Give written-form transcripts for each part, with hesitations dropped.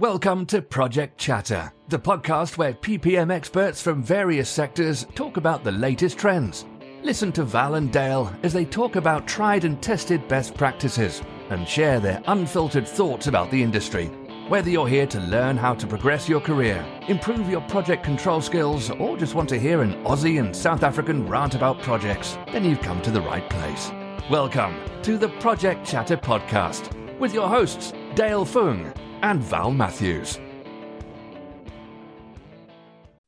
Welcome to Project Chatter, the podcast where PPM experts from various sectors talk about the latest trends. Listen to Val and Dale as they talk about tried and tested best practices and share their unfiltered thoughts about the industry. Whether you're here to learn how to progress your career, improve your project control skills, or just want to hear an Aussie and South African rant about projects, then you've come to the right place. Welcome to the Project Chatter podcast with your hosts, Dale Fung and Val Matthews.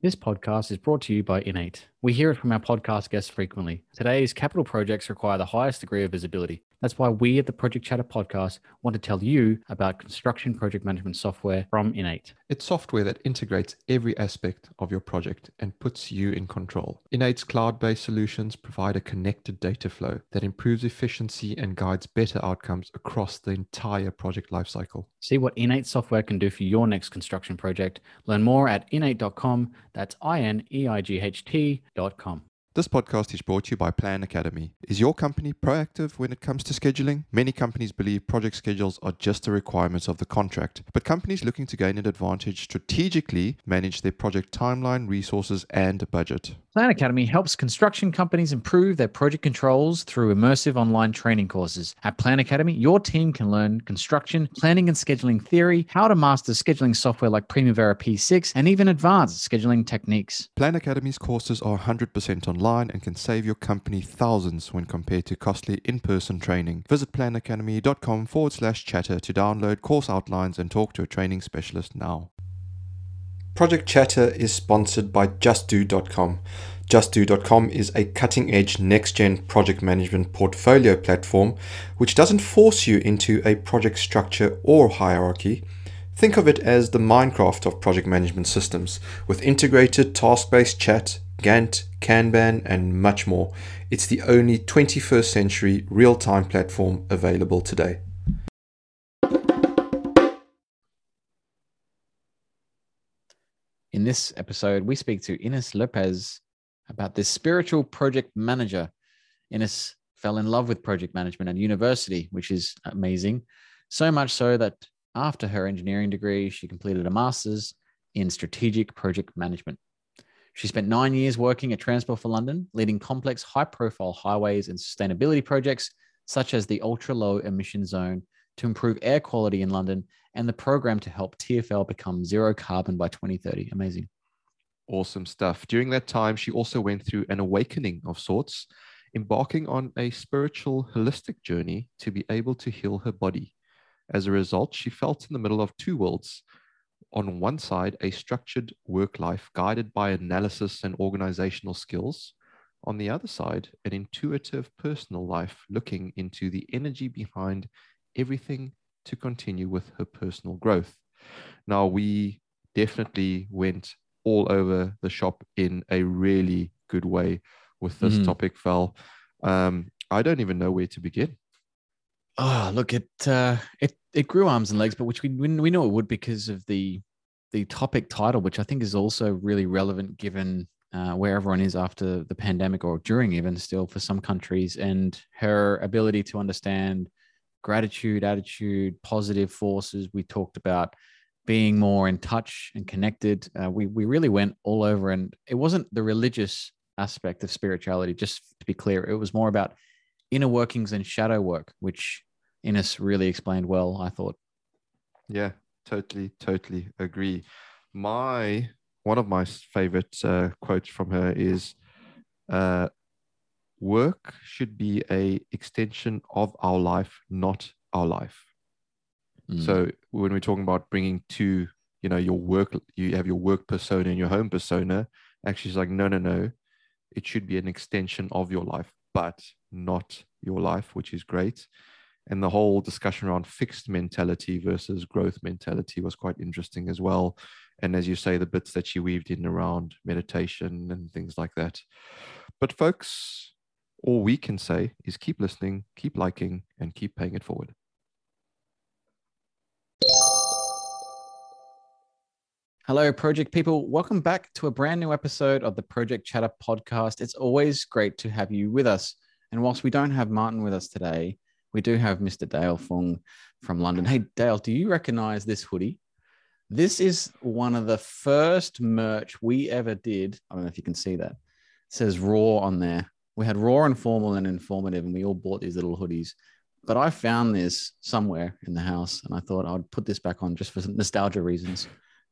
This podcast is brought to you by Innate. We hear it from our podcast guests frequently. Today's capital projects require the highest degree of visibility. That's why we at the Project Chatter podcast want to tell you about construction project management software from Innate. It's software that integrates every aspect of your project and puts you in control. Innate's cloud-based solutions provide a connected data flow that improves efficiency and guides better outcomes across the entire project lifecycle. See what Innate software can do for your next construction project. Learn more at innate.com. That's INEIGHT.com. This podcast is brought to you by Plan Academy. Is your company proactive when it comes to scheduling? Many companies believe project schedules are just the requirements of the contract, but companies looking to gain an advantage strategically manage their project timeline, resources, and budget. Plan Academy helps construction companies improve their project controls through immersive online training courses. At Plan Academy, your team can learn construction, planning and scheduling theory, how to master scheduling software like Primavera P6, and even advanced scheduling techniques. Plan Academy's courses are 100% online and can save your company thousands when compared to costly in-person training. Visit planacademy.com/chatter to download course outlines and talk to a training specialist now. Project Chatter is sponsored by JustDo.com. JustDo.com is a cutting-edge next-gen project management portfolio platform which doesn't force you into a project structure or hierarchy. Think of it as the Minecraft of project management systems with integrated task-based chat, Gantt, Kanban, and much more. It's the only 21st century real-time platform available today. In this episode, we speak to Ines Lopes about this spiritual project manager. Ines fell in love with project management at university, which is amazing. So much so that after her engineering degree, she completed a master's in strategic project management. She spent 9 years working at Transport for London, leading complex high-profile highways and sustainability projects, such as the Ultra Low Emission Zone, to improve air quality in London, and the program to help TfL become zero carbon by 2030. Amazing. Awesome stuff. During that time, she also went through an awakening of sorts, embarking on a spiritual holistic journey to be able to heal her body. As a result, she felt in the middle of two worlds. On one side, a structured work life guided by analysis and organizational skills. On the other side, an intuitive personal life looking into the energy behind everything to continue with her personal growth. Now, we definitely went all over the shop in a really good way with this topic, Val. I don't even know where to begin. Oh, look, it grew arms and legs, but which we know it would because of the topic title, which I think is also really relevant given where everyone is after the pandemic or during even still for some countries, and her ability to understand gratitude, attitude, positive forces. We talked about being more in touch and connected. We really went all over, and it wasn't the religious aspect of spirituality, just to be clear. It was more about inner workings and shadow work, which Ines really explained well, I thought. Yeah, totally agree. One of my favorite quotes from her is, work should be an extension of our life, not our life. So when we're talking about bringing to, you know, your work, you have your work persona and your home persona. Actually, it's like, no. It should be an extension of your life, but not your life, which is great. And the whole discussion around fixed mentality versus growth mentality was quite interesting as well. And as you say, the bits that she weaved in around meditation and things like that. But folks, all we can say is keep listening, keep liking, and keep paying it forward. Hello, project people. Welcome back to a brand new episode of the Project Chatter podcast. It's always great to have you with us. And whilst we don't have Martin with us today, we do have Mr. Dale Fung from London. Hey, Dale, do you recognize this hoodie? This is one of the first merch we ever did. I don't know if you can see that. It says raw on there. We had raw and formal and informative, and we all bought these little hoodies. But I found this somewhere in the house, and I thought I'd put this back on just for some nostalgia reasons.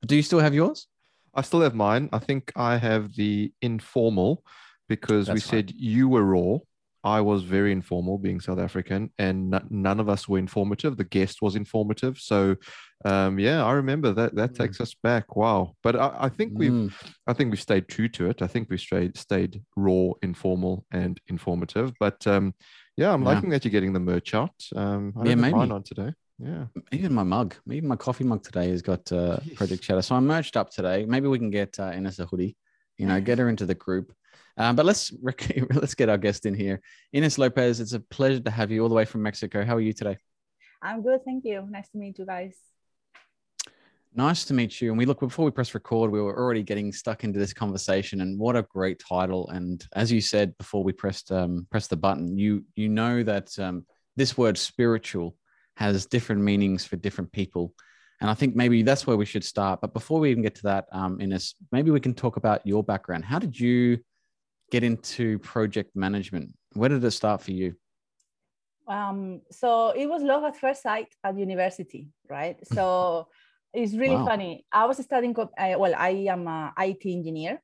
Do you still have yours? I still have mine. I think I have the informal because that's we fine. Said you were raw. I was very informal being South African, and none of us were informative. The guest was informative. So yeah, I remember that takes us back. Wow. But I think we've stayed true to it. I think we've stayed raw, informal and informative, but yeah, I'm liking that you're getting the merch out. I don't mind on today. Yeah. Even my coffee mug today has got Project Chatter. So I merged up today. Maybe we can get Ines a hoodie, you know, get her into the group. But let's get our guest in here. Ines Lopes, it's a pleasure to have you all the way from Mexico. How are you today? I'm good, thank you. Nice to meet you guys. Nice to meet you. And we look, before we press record, we were already getting stuck into this conversation, and what a great title. And as you said before we pressed the button, you know that this word spiritual has different meanings for different people. And I think maybe that's where we should start. But before we even get to that, Ines, maybe we can talk about your background. How did you get into project management? Where did it start for you? So it was love at first sight at university, right? So it's really funny. I was studying, well, I am an IT engineer.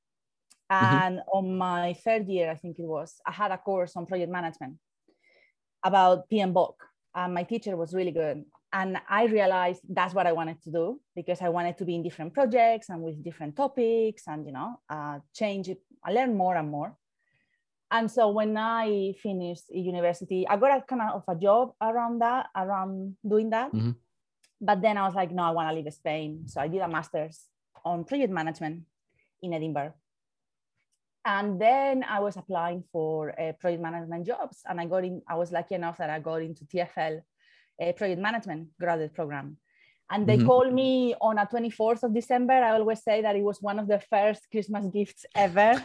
And on my third year, I think it was, I had a course on project management about PMBOK. My teacher was really good. And I realized that's what I wanted to do, because I wanted to be in different projects and with different topics and, you know, change it. I learned more and more. And so when I finished university, I got a kind of a job around that, around doing that. But then I was like, no, I want to leave Spain. So I did a master's on project management in Edinburgh. And then I was applying for project management jobs. And I got in, I was lucky enough that I got into TfL. Project management graduate program. And they called me on a 24th of December. I always say that it was one of the first Christmas gifts ever.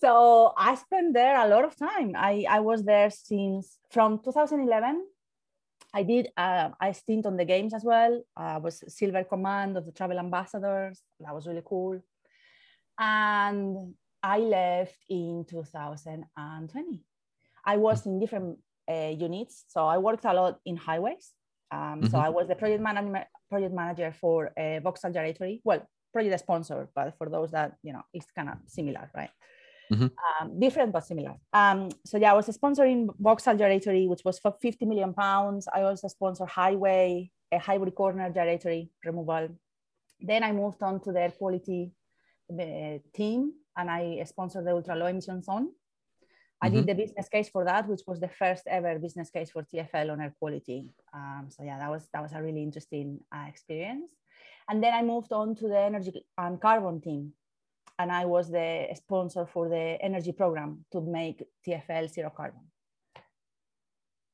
So I spent there a lot of time. I was there since from 2011. I did a stint on the games as well. I was Silver Command of the Travel Ambassadors. That was really cool. And I left in 2020. I was in different units. So I worked a lot in highways. So I was the project manager for Vauxhall Gyratory. Well, project sponsor, but for those that, you know, it's kind of similar, right? Different, but similar. So yeah, I was sponsoring Vauxhall Gyratory, which was for £50 million. I also sponsored highway, a Hyde Corner Gyratory removal. Then I moved on to the air quality team, and I sponsored the Ultra Low Emission Zone. I did the business case for that, which was the first ever business case for TfL on air quality. So yeah, that was a really interesting experience. And then I moved on to the energy and carbon team. And I was the sponsor for the energy program to make TfL zero carbon.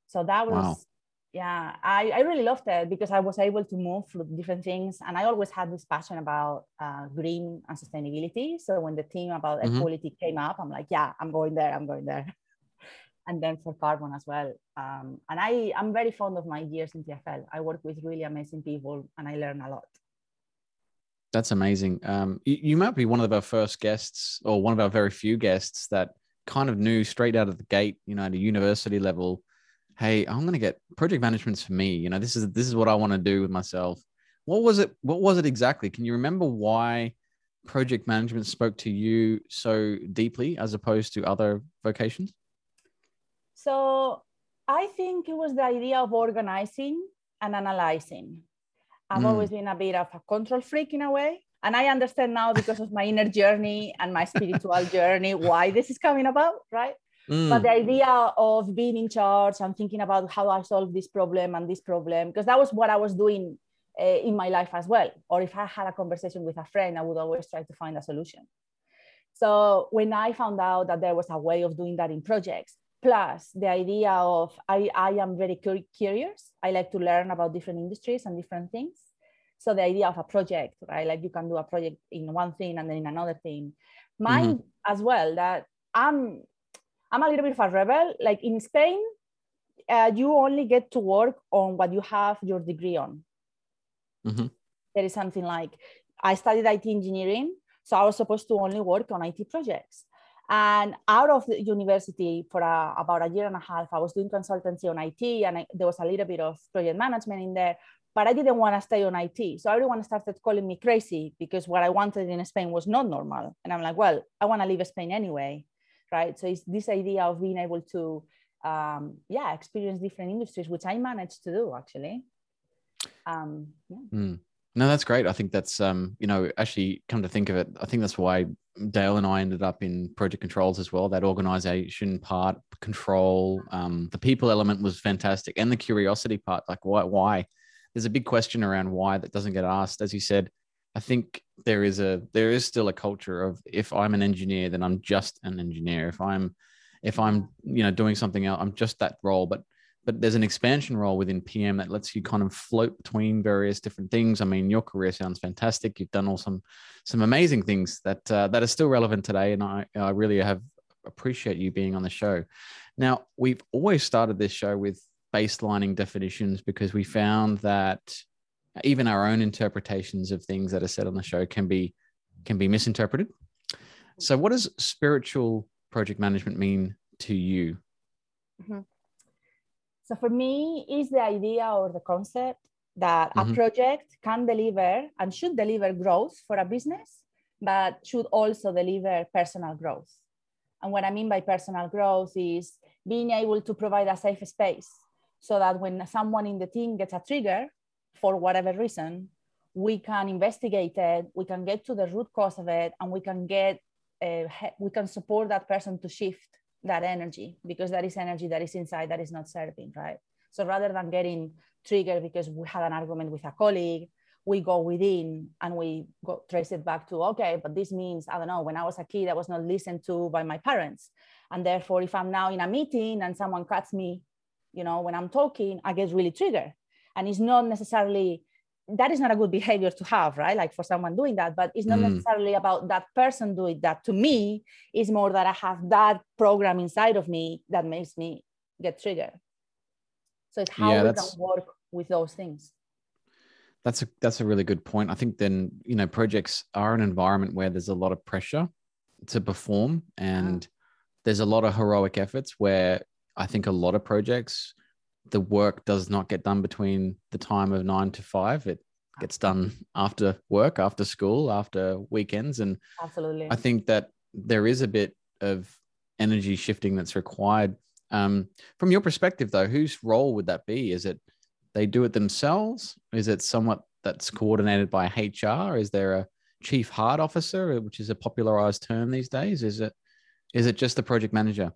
So that was, yeah, I really loved it because I was able to move through different things. And I always had this passion about green and sustainability. So when the theme about air quality came up, I'm like, yeah, I'm going there. And then for carbon as well. And I'm very fond of my years in TfL. I work with really amazing people and I learn a lot. That's amazing. You might be one of our first guests, or one of our very few guests that kind of knew straight out of the gate, you know, at a university level, hey, I'm going to get project management's for me. You know, this is what I want to do with myself. What was it exactly? Can you remember why project management spoke to you so deeply as opposed to other vocations? So I think it was the idea of organizing and analyzing. I've always been a bit of a control freak in a way. And I understand now because of my inner journey and my spiritual journey, why this is coming about, right? But the idea of being in charge and thinking about how I solve this problem, because that was what I was doing in my life as well. Or if I had a conversation with a friend, I would always try to find a solution. So when I found out that there was a way of doing that in projects, plus the idea of I am very curious. I like to learn about different industries and different things. So the idea of a project, right? Like you can do a project in one thing and then in another thing. Mine as well, that I'm a little bit of a rebel. Like in Spain, you only get to work on what you have your degree on. Mm-hmm. There is something like, I studied IT engineering, so I was supposed to only work on IT projects. And out of the university for about a year and a half, I was doing consultancy on IT, and there was a little bit of project management in there, but I didn't want to stay on IT. So everyone started calling me crazy because what I wanted in Spain was not normal. And I'm like, well, I want to leave Spain anyway, right? So it's this idea of being able to, experience different industries, which I managed to do actually. No, that's great. I think that's, actually come to think of it, I think that's why Dale and I ended up in project controls as well. That organization part, control, the people element was fantastic. And the curiosity part, like why? There's a big question around why that doesn't get asked. As you said, I think there is still a culture of, if I'm an engineer, then I'm just an engineer. If I'm doing something else, I'm just that role. But there's an expansion role within PM that lets you kind of float between various different things. I mean, your career sounds fantastic. You've done some amazing things that are still relevant today. And I really appreciate you being on the show. Now, we've always started this show with baselining definitions because we found that even our own interpretations of things that are said on the show can be misinterpreted. So what does spiritual project management mean to you? Mm-hmm. So for me, is the idea or the concept that mm-hmm. a project can deliver and should deliver growth for a business, but should also deliver personal growth. And what I mean by personal growth is being able to provide a safe space so that when someone in the team gets a trigger for whatever reason, we can investigate it, we can get to the root cause of it, and we can support that person to shift that energy, because that is energy that is inside that is not serving, right? So rather than getting triggered because we had an argument with a colleague, we go within and trace it back to, okay, but this means, I don't know, when I was a kid, I was not listened to by my parents. And therefore, if I'm now in a meeting and someone cuts me, when I'm talking, I get really triggered. And it's not necessarily, that is not a good behavior to have, right? Like for someone doing that, but it's not necessarily about that person doing that to me. It's more that I have that program inside of me that makes me get triggered. So it's how we can work with those things. That's a really good point. I think then, projects are an environment where there's a lot of pressure to perform and there's a lot of heroic efforts where I think a lot of projects, the work does not get done between the time of 9 to 5. It gets done after work, after school, after weekends. And absolutely, I think that there is a bit of energy shifting that's required. From your perspective though, whose role would that be? Is it they do it themselves? Is it somewhat that's coordinated by HR? Is there a chief heart officer, which is a popularized term these days? Is it just the project manager?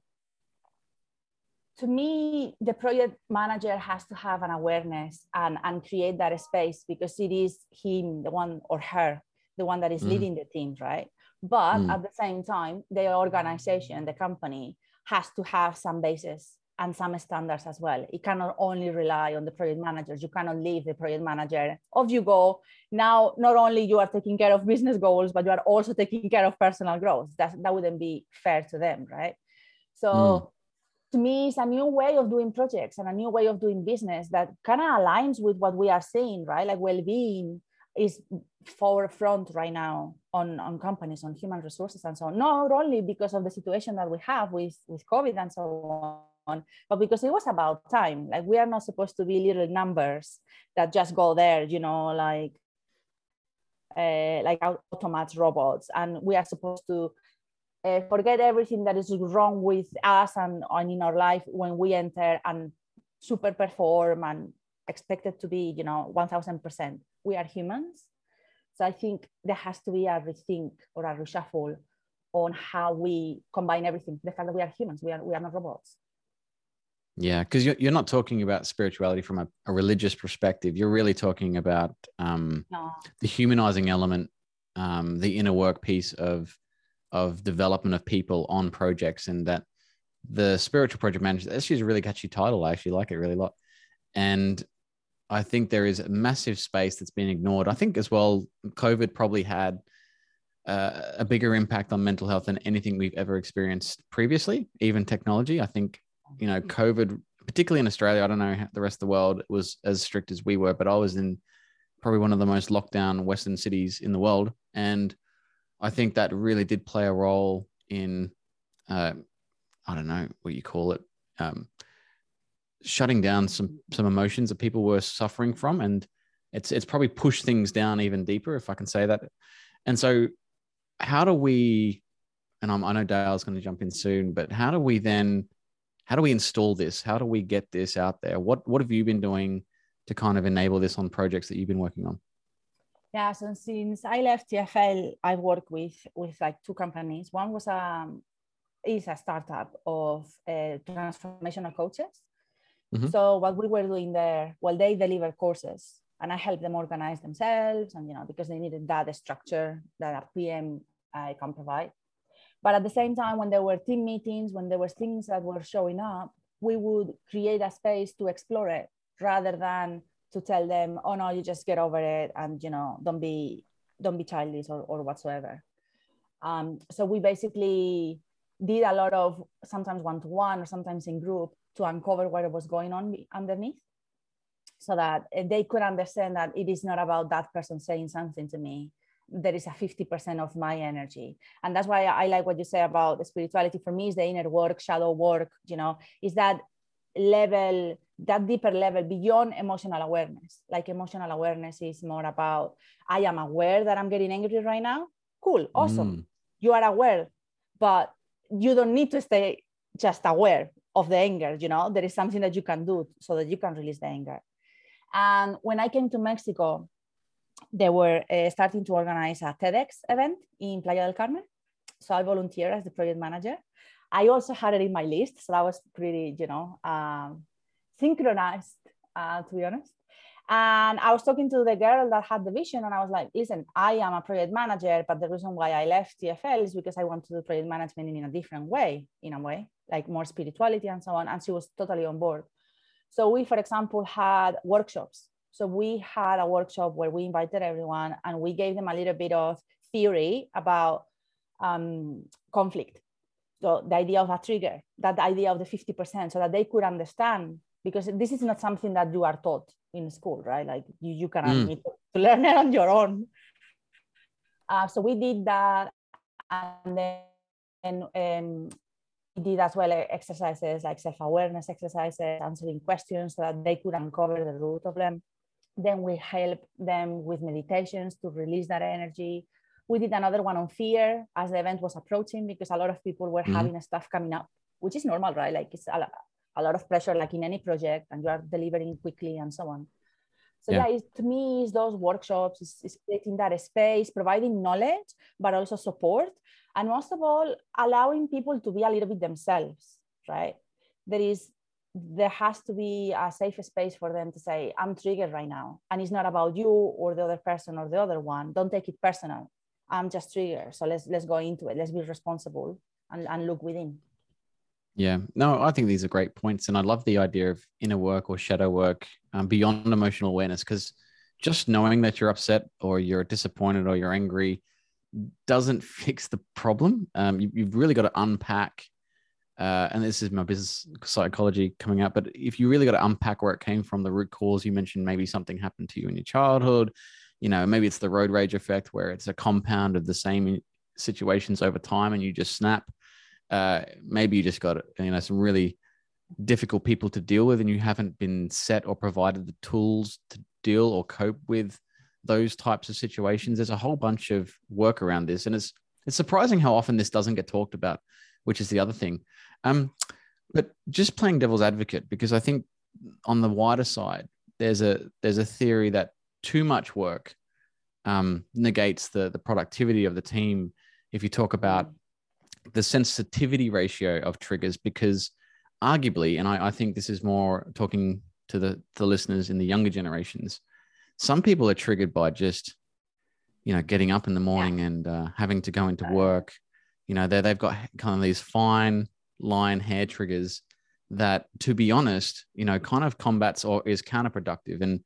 To me, the project manager has to have an awareness and create that space, because it is him, the one, or her, the one that is leading the team, right? But at the same time, the organization, the company, has to have some basis and some standards as well. It cannot only rely on the project managers. You cannot leave the project manager. Off you go. Now, not only you are taking care of business goals, but you are also taking care of personal growth. That wouldn't be fair to them, right? So... To me, it's a new way of doing projects and a new way of doing business that kind of aligns with what we are seeing, right? Like well-being is forefront right now on companies, on human resources and so on. Not only because of the situation that we have with COVID and so on, but because it was about time. Like we are not supposed to be little numbers that just go there, like automats, robots, and we are supposed to forget everything that is wrong with us and in our life when we enter and super perform and expected to be, 1,000%. We are humans. So I think there has to be a rethink or a reshuffle on how we combine everything. The fact that we are humans, we are not robots. Yeah, because you're not talking about spirituality from a religious perspective. You're really talking about the humanizing element, the inner work piece of development of people on projects, and that the spiritual project manager, that's just a really catchy title. I actually like it really a lot. And I think there is a massive space that's been ignored. I think as well, COVID probably had a bigger impact on mental health than anything we've ever experienced previously, even technology. I think, COVID, particularly in Australia, I don't know how the rest of the world was as strict as we were, but I was in probably one of the most locked down Western cities in the world. And I think that really did play a role in, I don't know what you call it, shutting down some emotions that people were suffering from. And it's probably pushed things down even deeper, if I can say that. And so how do we, and I know Dale's going to jump in soon, but how do we then, how do we install this? How do we get this out there? What have you been doing to kind of enable this on projects that you've been working on? Yeah, so since I left TfL, I worked with like two companies. One was is a startup of transformational coaches. Mm-hmm. So what we were doing there, well, they deliver courses and I helped them organize themselves and, you know, because they needed that structure that a PM can provide. But at the same time, when there were team meetings, when there were things that were showing up, we would create a space to explore it rather than to tell them, oh no, you just get over it and, you know, don't be childish or whatsoever. So we basically did a lot of sometimes one-to-one or sometimes in group to uncover what was going on underneath so that they could understand that it is not about that person saying something to me. There is a 50% of my energy. And that's why I like what you say about the spirituality. For me, is the inner work, shadow work, you know, is that level, that deeper level beyond emotional awareness. Like emotional awareness is more about, I am aware that I'm getting angry right now. Cool, awesome. You are aware, but you don't need to stay just aware of the anger, you know, there is something that you can do so that you can release the anger. And when I came to Mexico, they were starting to organize a TEDx event in Playa del Carmen. So I volunteered as the project manager. I also had it in my list. So that was pretty, you know, synchronized, to be honest. And I was talking to the girl that had the vision and I was like, listen, I am a project manager, but the reason why I left TfL is because I want to do project management in a different way, like more spirituality and so on. And she was totally on board. So we, for example, had workshops. So we had a workshop where we invited everyone and we gave them a little bit of theory about conflict. So the idea of a trigger, that idea of the 50%, so that they could understand, because this is not something that you are taught in school, right? Like you cannot need to learn it on your own. So we did that. And then we did as well exercises like self-awareness exercises, answering questions so that they could uncover the root of them. Then we help them with meditations to release that energy. We did another one on fear as the event was approaching, because a lot of people were having stuff coming up, which is normal, right? Like it's a lot of pressure, like in any project, and you are delivering quickly and so on. So yeah, to me, it's those workshops, it's creating that space, providing knowledge, but also support. And most of all, allowing people to be a little bit themselves, right? There has to be a safe space for them to say, I'm triggered right now. And it's not about you or the other person or the other one. Don't take it personal. I'm just triggered. So let's go into it. Let's be responsible and look within. Yeah, no, I think these are great points. And I love the idea of inner work or shadow work beyond emotional awareness, because just knowing that you're upset or you're disappointed or you're angry doesn't fix the problem. You've really got to unpack, and this is my business psychology coming out, but if you really got to unpack where it came from, the root cause, you mentioned maybe something happened to you in your childhood, you know, maybe it's the road rage effect where it's a compound of the same situations over time and you just snap. Maybe you just got, you know, some really difficult people to deal with and you haven't been set or provided the tools to deal or cope with those types of situations. There's a whole bunch of work around this. And it's surprising how often this doesn't get talked about, which is the other thing. But just playing devil's advocate, because I think on the wider side, there's a theory that too much work negates the productivity of the team. If you talk about the sensitivity ratio of triggers, because arguably, and I think this is more talking to the listeners in the younger generations, some people are triggered by just, you know, getting up in the morning and having to go into work. You know, they've got kind of these fine line hair triggers that, to be honest, you know, kind of combats or is counterproductive. And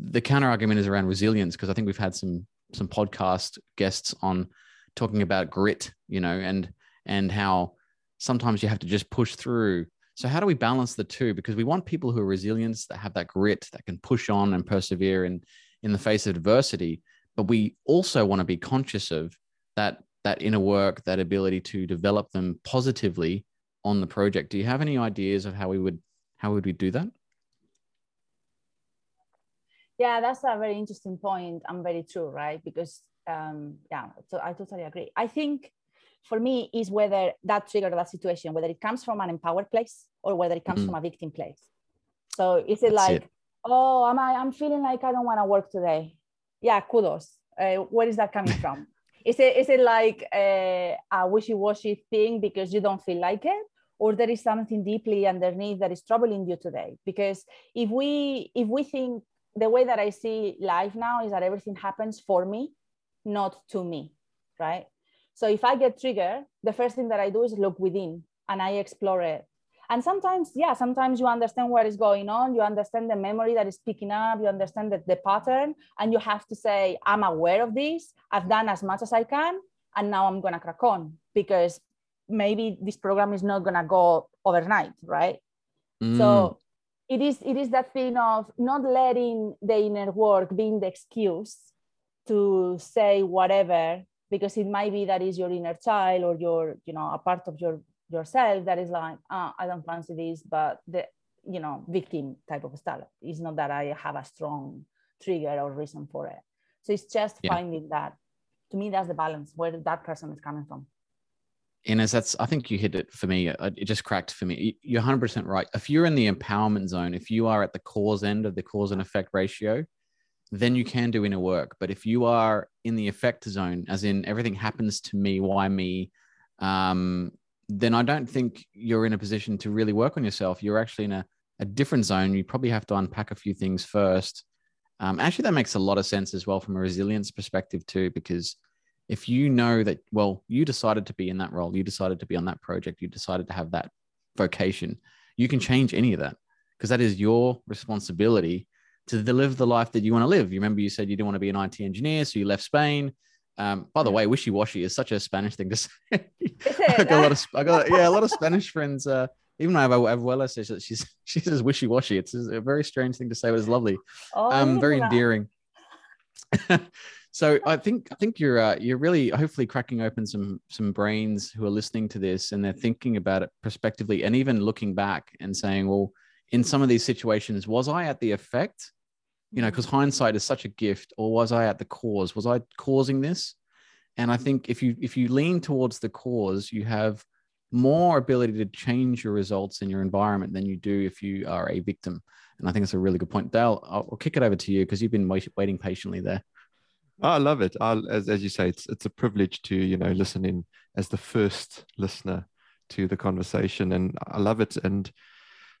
the counter argument is around resilience, because I think we've had some podcast guests on talking about grit, you know, and how sometimes you have to just push through. So how do we balance the two? Because we want people who are resilient, that have that grit, that can push on and persevere in the face of adversity, but we also want to be conscious of that inner work, that ability to develop them positively on the project. Do you have any ideas of how would we do that? Yeah, that's a very interesting point and very true, right? Because yeah, so I totally agree. I think for me is whether that trigger, that situation, whether it comes from an empowered place or whether it comes from a victim place. So is it oh, I'm feeling like I don't want to work today? Yeah, kudos. Where is that coming from? Is it like a wishy-washy thing because you don't feel like it? Or there is something deeply underneath that is troubling you today? Because if we think, the way that I see life now is that everything happens for me, not to me, right? So if I get triggered, the first thing that I do is look within and I explore it. And sometimes, yeah, sometimes you understand what is going on. You understand the memory that is picking up. You understand the pattern, and you have to say, I'm aware of this. I've done as much as I can. And now I'm going to crack on, because maybe this program is not going to go overnight, right? So it is that thing of not letting the inner work being the excuse to say whatever, because it might be that is your inner child or your, a part of yourself that is like, I don't fancy this, but the, victim type of style. It's not that I have a strong trigger or reason for it. So it's just finding that. To me, that's the balance, where that person is coming from. Ines, I think you hit it for me. It just cracked for me. You're 100% right. If you're in the empowerment zone, if you are at the cause end of the cause and effect ratio, then you can do inner work. But if you are in the effect zone, as in everything happens to me, why me, then I don't think you're in a position to really work on yourself. You're actually in a different zone. You probably have to unpack a few things first. Actually, that makes a lot of sense as well from a resilience perspective too, because if you know that, well, you decided to be in that role, you decided to be on that project, you decided to have that vocation, you can change any of that, because that is your responsibility to live the life that you want to live. You remember you said you didn't want to be an IT engineer, so you left Spain. By the way, wishy-washy is such a Spanish thing to say. I got a lot of Spanish friends. Even though I have a abuela, says that she says wishy-washy. It's a very strange thing to say, but it's lovely. Very endearing. So I think you're really hopefully cracking open some brains who are listening to this, and they're thinking about it prospectively, and even looking back and saying, well, in some of these situations, was I at the effect? Because hindsight is such a gift. Or was I at the cause? Was I causing this? And I think if you lean towards the cause, you have more ability to change your results in your environment than you do if you are a victim. And I think it's a really good point. Dale, I'll kick it over to you, because you've been waiting patiently there. I love it. As you say, it's a privilege to, listen in as the first listener to the conversation. And I love it. And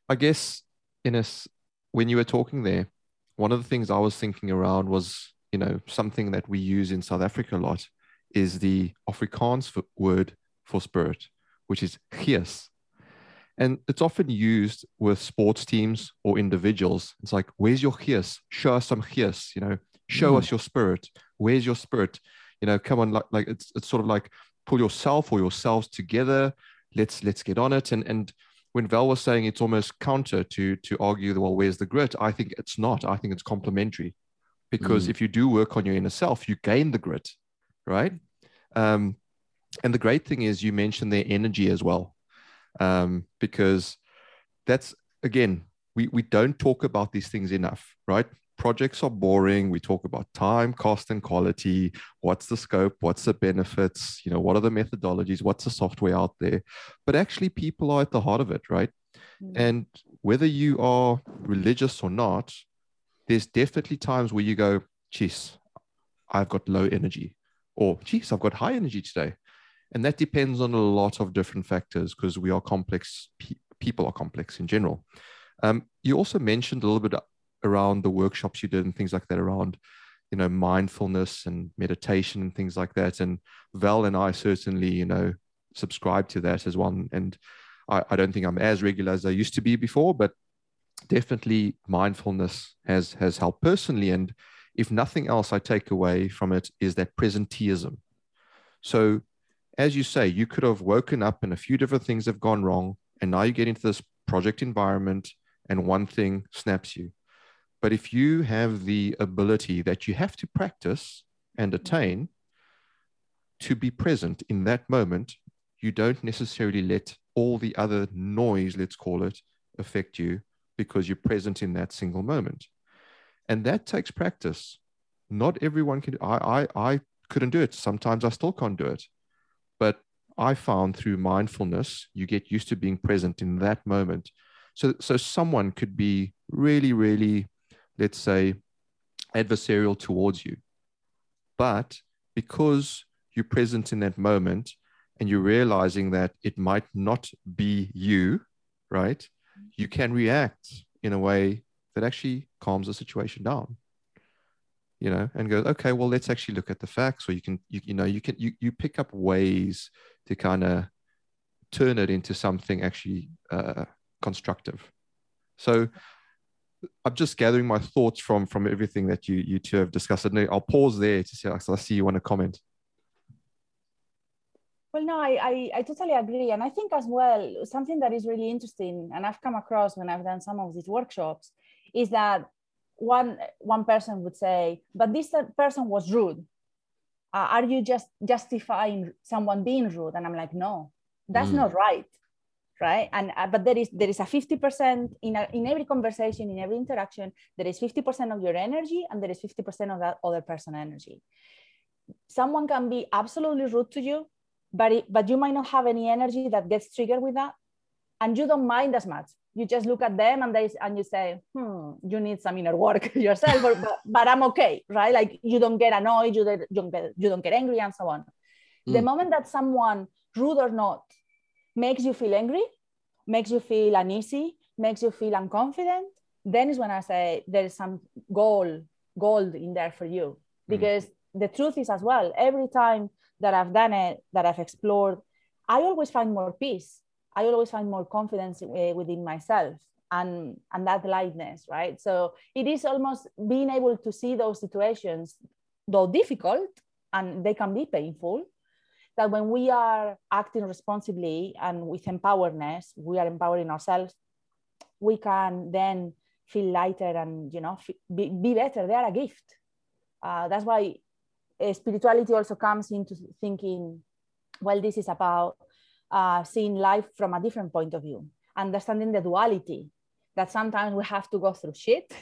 I guess, Ines, when you were talking there, one of the things I was thinking around was, something that we use in South Africa a lot is the Afrikaans word for spirit, which is gees. And it's often used with sports teams or individuals. It's like, where's your gees? Show us some gees, show us your spirit. Where's your spirit? Come on, like it's sort of like pull yourself or yourselves together. Let's get on it. And when Val was saying it's almost counter to argue that, well, where's the grit? I think it's not. I think it's complementary, because if you do work on your inner self, you gain the grit, right? And the great thing is you mentioned their energy as well, because that's, again, we don't talk about these things enough, right? Projects are boring. We talk about time, cost, and quality. What's the scope? What's the benefits? What are the methodologies? What's the software out there? But actually, people are at the heart of it, right? And whether you are religious or not, there's definitely times where you go, geez, I've got low energy, or geez, I've got high energy today. And that depends on a lot of different factors, because we are complex. People are complex in general. You also mentioned a little bit around the workshops you did and things like that around, mindfulness and meditation and things like that. And Val and I certainly, subscribe to that as one. And I don't think I'm as regular as I used to be before, but definitely mindfulness has helped personally. And if nothing else I take away from it is that presenteeism. So as you say, you could have woken up and a few different things have gone wrong. And now you get into this project environment and one thing snaps you. But if you have the ability that you have to practice and attain to be present in that moment, you don't necessarily let all the other noise, let's call it, affect you because you're present in that single moment. And that takes practice. Not everyone can. I couldn't do it. Sometimes I still can't do it. But I found through mindfulness, you get used to being present in that moment. So someone could be really, really, let's say, adversarial towards you. But because you're present in that moment and you're realizing that it might not be you, right? You can react in a way that actually calms the situation down, you know, and goes, okay, well, let's actually look at the facts. Or you pick up ways to kind of turn it into something actually constructive. So I'm just gathering my thoughts from everything that you two have discussed. And I'll pause there to see, I see you want to comment. Well, no, I totally agree. And I think as well, something that is really interesting, and I've come across when I've done some of these workshops, is that one person would say, but this person was rude. Are you just justifying someone being rude? And I'm like, no, that's not right. Right. And but there is a 50% in every conversation, in every interaction, there is 50% of your energy and there is 50% of that other person's energy. Someone can be absolutely rude to you, but you might not have any energy that gets triggered with that, and you don't mind as much. You just look at them and you say, you need some inner work yourself, but I'm okay, right? Like you don't get annoyed, you don't get angry, and so on. The moment that someone, rude or not, makes you feel angry, makes you feel uneasy, makes you feel unconfident, then is when I say there is some gold in there for you. Because the truth is as well, every time that I've done it, that I've explored, I always find more peace. I always find more confidence within myself and that lightness, right? So it is almost being able to see those situations, though difficult, and they can be painful, that when we are acting responsibly and with empowerment, we are empowering ourselves, we can then feel lighter and, you know, be better. They are a gift. That's why spirituality also comes into thinking, well, this is about seeing life from a different point of view, understanding the duality, that sometimes we have to go through shit.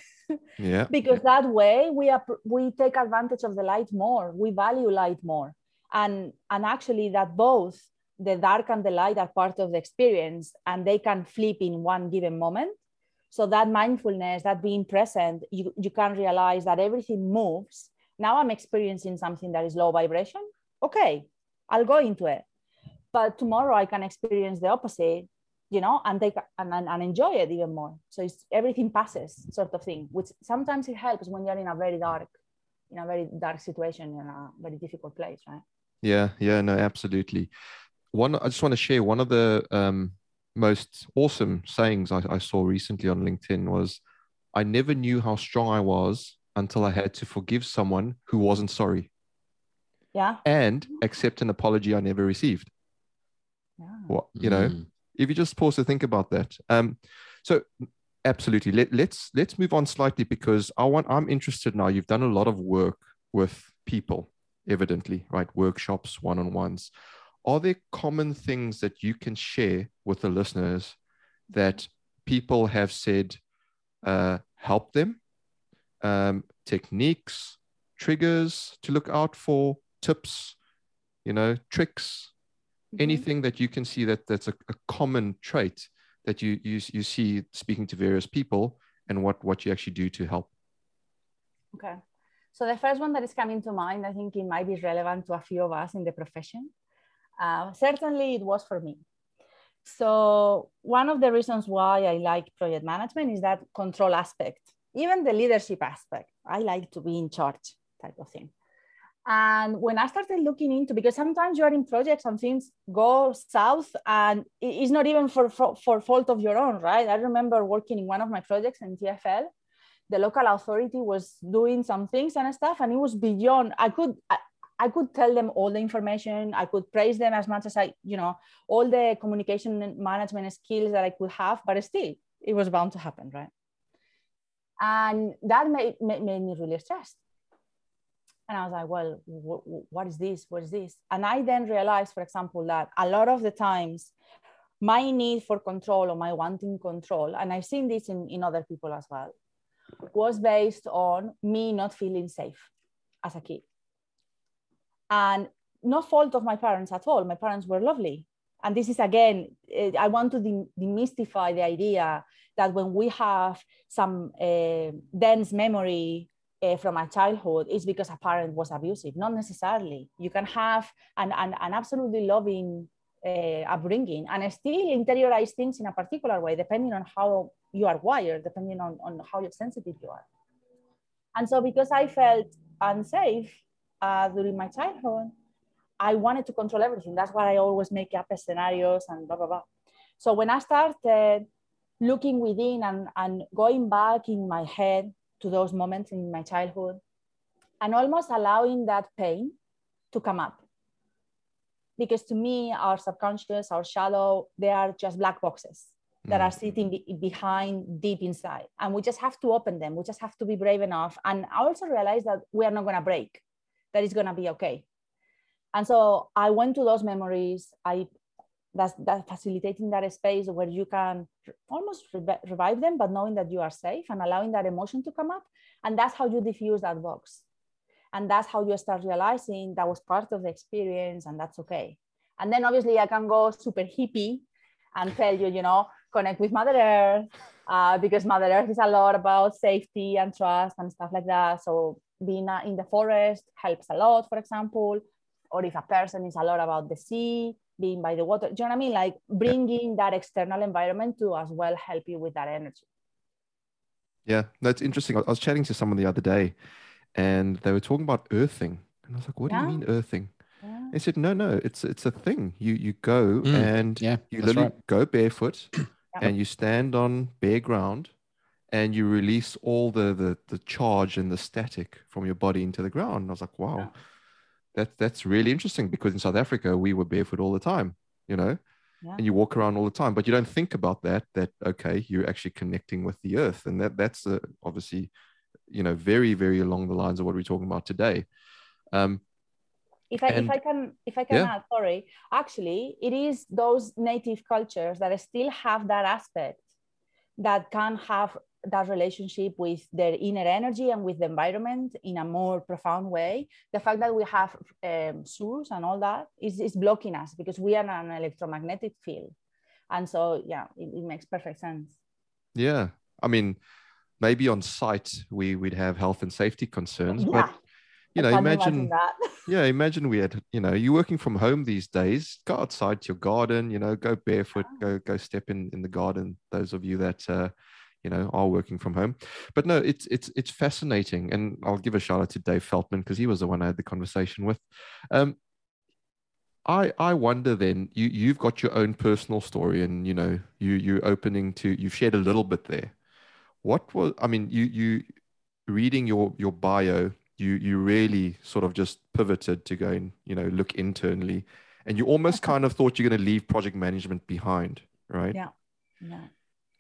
Yeah. Because that way we take advantage of the light more, we value light more. And actually that both the dark and the light are part of the experience and they can flip in one given moment. So that mindfulness, that being present, you can realize that everything moves. Now I'm experiencing something that is low vibration. Okay, I'll go into it. But tomorrow I can experience the opposite, you know, and enjoy it even more. So it's everything passes sort of thing, which sometimes it helps when you're in a very dark situation, in a very difficult place, right? Yeah, no, absolutely. I just want to share one of the most awesome sayings I saw recently on LinkedIn was, I never knew how strong I was until I had to forgive someone who wasn't sorry. Yeah. And accept an apology I never received. Yeah. Well, you know, if you just pause to think about that. So absolutely. Let's move on slightly because I'm interested now. You've done a lot of work with people, evidently, right? Workshops, one-on-ones. Are there common things that you can share with the listeners that people have said help them? Techniques, triggers to look out for, tips, you know, tricks, anything that you can see that's a common trait that you see speaking to various people and what you actually do to help. Okay. So the first one that is coming to mind, I think it might be relevant to a few of us in the profession. Certainly it was for me. So one of the reasons why I like project management is that control aspect, even the leadership aspect. I like to be in charge type of thing. And when I started looking into, because sometimes you are in projects and things go south and it's not even for fault of your own, right? I remember working in one of my projects in TfL, the local authority was doing some things and stuff, and it was beyond, I could tell them all the information, I could praise them as much as I, you know, all the communication and management skills that I could have, but still, it was bound to happen, right? And that made me really stressed. And I was like, well, what is this? What is this? And I then realized, for example, that a lot of the times my need for control or my wanting control, and I've seen this in other people as well, was based on me not feeling safe as a kid. And no fault of my parents at all. My parents were lovely. And this is, again, I want to demystify the idea that when we have some dense memory from our childhood, it's because a parent was abusive. Not necessarily. You can have an absolutely loving upbringing and still interiorize things in a particular way, depending on how you are wired, depending on how sensitive you are. And so because I felt unsafe during my childhood, I wanted to control everything. That's why I always make up scenarios and blah, blah, blah. So when I started looking within and going back in my head to those moments in my childhood and almost allowing that pain to come up. Because to me, our subconscious, our shadow, they are just black boxes that are sitting behind deep inside. And we just have to open them. We just have to be brave enough. And I also realized that we are not going to break, that it's going to be okay. And so I went to those memories. That's facilitating that space where you can almost revive them, but knowing that you are safe and allowing that emotion to come up. And that's how you diffuse that box. And that's how you start realizing that was part of the experience and that's okay. And then obviously I can go super hippie and tell you, you know, connect with Mother Earth, because Mother Earth is a lot about safety and trust and stuff like that. So being in the forest helps a lot, for example, or if a person is a lot about the sea, being by the water, do you know what I mean? Like bringing that external environment to as well help you with that energy. Yeah, that's interesting. I was chatting to someone the other day and they were talking about earthing. And I was like, what do you mean earthing? Yeah. They said, no, it's a thing. You go and you literally go barefoot and you stand on bare ground and you release all the charge and the static from your body into the ground. And I was like, wow. Yeah. That's really interesting because in South Africa, we were barefoot all the time, you know, and you walk around all the time, but you don't think about that, okay, you're actually connecting with the earth. And that's obviously, you know, very, very along the lines of what we're talking about today. If I can add, sorry, actually, it is those native cultures that still have that aspect that can have that relationship with their inner energy and with the environment in a more profound way. The fact that we have source and all that is blocking us because we are in an electromagnetic field. And so, yeah, it makes perfect sense. Yeah. I mean, maybe on site, we'd have health and safety concerns, but you know, imagine that. Imagine we had, you know, you're working from home these days, go outside to your garden, you know, go barefoot, go step in the garden. Those of you that, you know, are working from home. But no, it's fascinating. And I'll give a shout out to Dave Feltman because he was the one I had the conversation with. I wonder then, you've got your own personal story and, you know, you're opening to, you've shared a little bit there. What was, I mean, you reading your bio, you really sort of just pivoted to going, you know, look internally and you almost kind of thought you're going to leave project management behind, right? Yeah, yeah.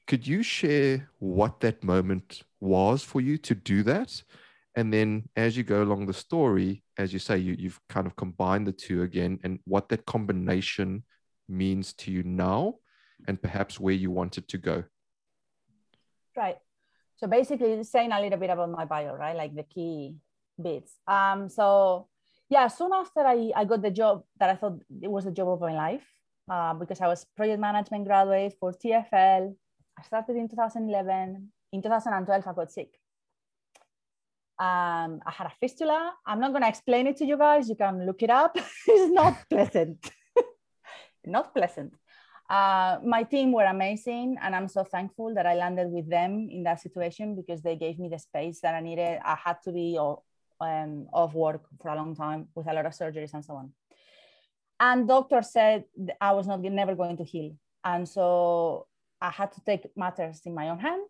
Could you share what that moment was for you to do that? And then as you go along the story, as you say, you've kind of combined the two again and what that combination means to you now and perhaps where you wanted to go. Right. So basically saying a little bit about my bio, right? Like the key bits. So yeah, soon after I got the job that I thought it was the job of my life because I was project management graduate for TfL. I started in 2011. In 2012, I got sick. I had a fistula. I'm not going to explain it to you guys. You can look it up. It's not pleasant. Not pleasant. My team were amazing. And I'm so thankful that I landed with them in that situation because they gave me the space that I needed. I had to be off work for a long time with a lot of surgeries and so on. And doctor said I was never going to heal. And so I had to take matters in my own hands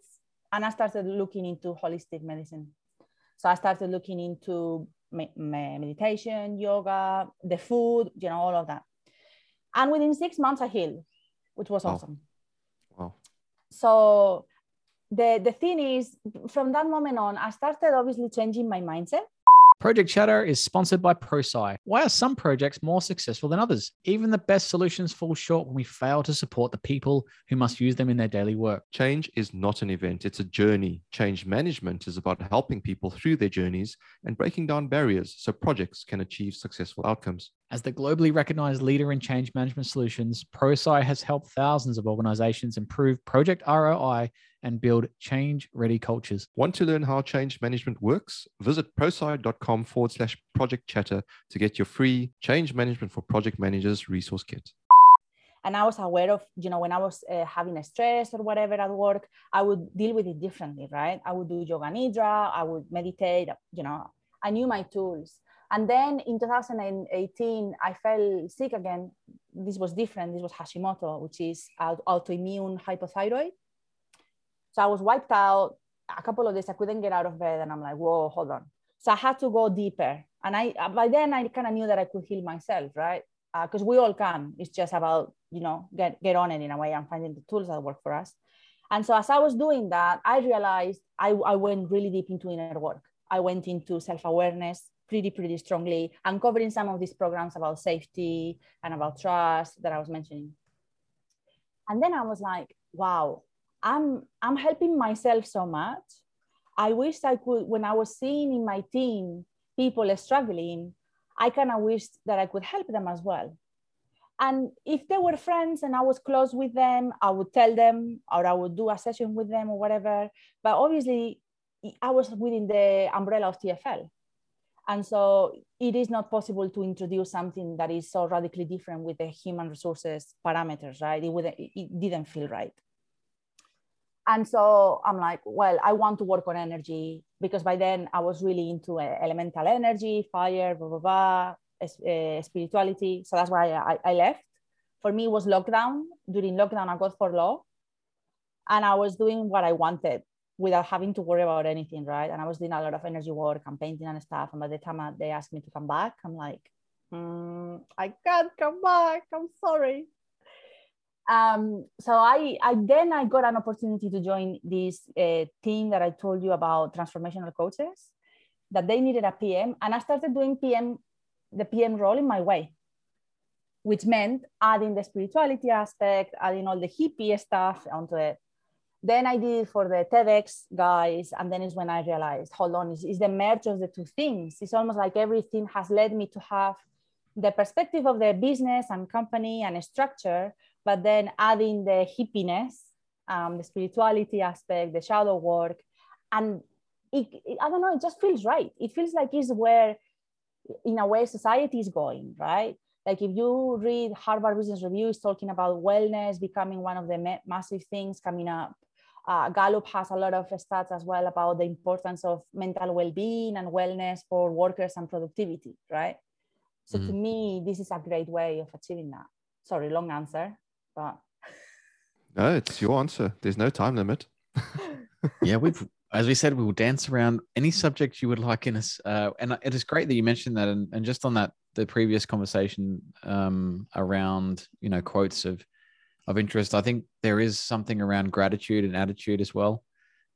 and I started looking into holistic medicine. So I started looking into meditation, yoga, the food, you know, all of that. And within 6 months I healed, which was awesome. Wow. So the thing is, from that moment on, I started obviously changing my mindset. Project Chatter is sponsored by ProSci. Why are some projects more successful than others? Even the best solutions fall short when we fail to support the people who must use them in their daily work. Change is not an event, it's a journey. Change management is about helping people through their journeys and breaking down barriers so projects can achieve successful outcomes. As the globally recognized leader in change management solutions, ProSci has helped thousands of organizations improve project ROI and build change-ready cultures. Want to learn how change management works? Visit prosci.com/project chatter to get your free Change Management for Project Managers resource kit. And I was aware of, you know, when I was having a stress or whatever at work, I would deal with it differently, right? I would do yoga nidra, I would meditate, you know, I knew my tools. And then in 2018, I fell sick again. This was different. This was Hashimoto, which is autoimmune hypothyroid. So I was wiped out. A couple of days, I couldn't get out of bed. And I'm like, whoa, hold on. So I had to go deeper. And by then I kind of knew that I could heal myself, right? Because we all can. It's just about, you know, get on it in a way and finding the tools that work for us. And so as I was doing that, I realized I went really deep into inner work. I went into self-awareness pretty strongly, uncovering some of these programs about safety and about trust that I was mentioning. And then I was like, wow, I'm helping myself so much. I wish I could, when I was seeing in my team people struggling, I kind of wished that I could help them as well. And if they were friends and I was close with them, I would tell them, or I would do a session with them or whatever. But obviously I was within the umbrella of TfL. And so it is not possible to introduce something that is so radically different with the human resources parameters, right? It didn't feel right. And so I'm like, well, I want to work on energy, because by then I was really into elemental energy, fire, blah, blah, blah, spirituality. So that's why I left. For me, it was lockdown. During lockdown, I got furloughed and I was doing what I wanted without having to worry about anything, right? And I was doing a lot of energy work and painting and stuff. And by the time they asked me to come back, I'm like, I can't come back, I'm sorry. So I then got an opportunity to join this team that I told you about, transformational coaches, that they needed a PM. And I started doing the PM role in my way, which meant adding the spirituality aspect, adding all the hippie stuff onto it. Then I did for the TEDx guys, and then is when I realized, hold on, it's the merge of the two things. It's almost like everything has led me to have the perspective of the business and company and structure, but then adding the hippiness, the spirituality aspect, the shadow work. And I don't know, it just feels right. It feels like it's where, in a way, society is going, right? Like if you read Harvard Business Review, it's talking about wellness becoming one of the massive things coming up. Gallup has a lot of stats as well about the importance of mental well-being and wellness for workers and productivity, right? So to me, this is a great way of achieving that. Sorry, long answer, but... No, it's your answer. There's no time limit. Yeah, as we said, we will dance around any subject you would like in us. And it is great that you mentioned that. And just on that, the previous conversation around, you know, quotes of interest, I think there is something around gratitude and attitude as well.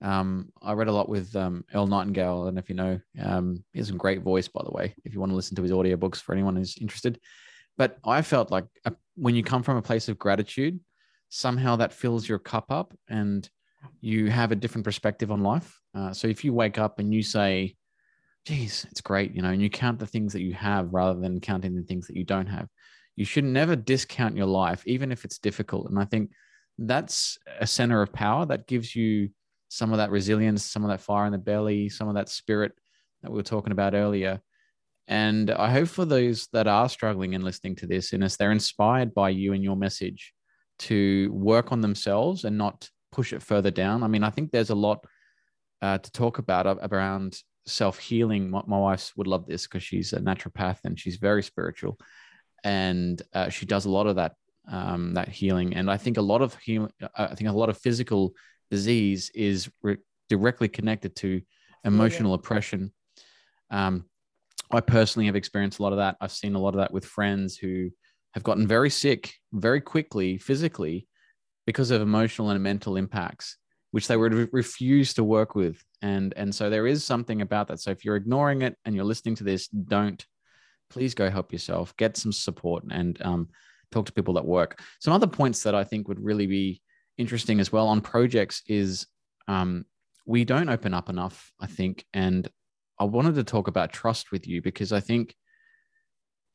I read a lot with Earl Nightingale. I don't know if you know, he has a great voice, by the way, if you want to listen to his audiobooks for anyone who's interested. But I felt like when you come from a place of gratitude, somehow that fills your cup up and you have a different perspective on life. So if you wake up and you say, geez, it's great, you know, and you count the things that you have rather than counting the things that you don't have. You should never discount your life, even if it's difficult. And I think that's a center of power that gives you some of that resilience, some of that fire in the belly, some of that spirit that we were talking about earlier. And I hope for those that are struggling and listening to this, Ines, they're inspired by you and your message to work on themselves and not push it further down. I mean, I think there's a lot to talk about around self-healing. My wife would love this because she's a naturopath and she's very spiritual, and she does a lot of that healing. And I think a lot of physical disease is directly connected to emotional oppression. I personally have experienced a lot of that. I've seen a lot of that with friends who have gotten very sick very quickly physically because of emotional and mental impacts. which they would refuse to work with. And so there is something about that. So if you're ignoring it and you're listening to this, don't, please go help yourself, get some support, and talk to people that work. Some other points that I think would really be interesting as well on projects is we don't open up enough, I think. And I wanted to talk about trust with you, because I think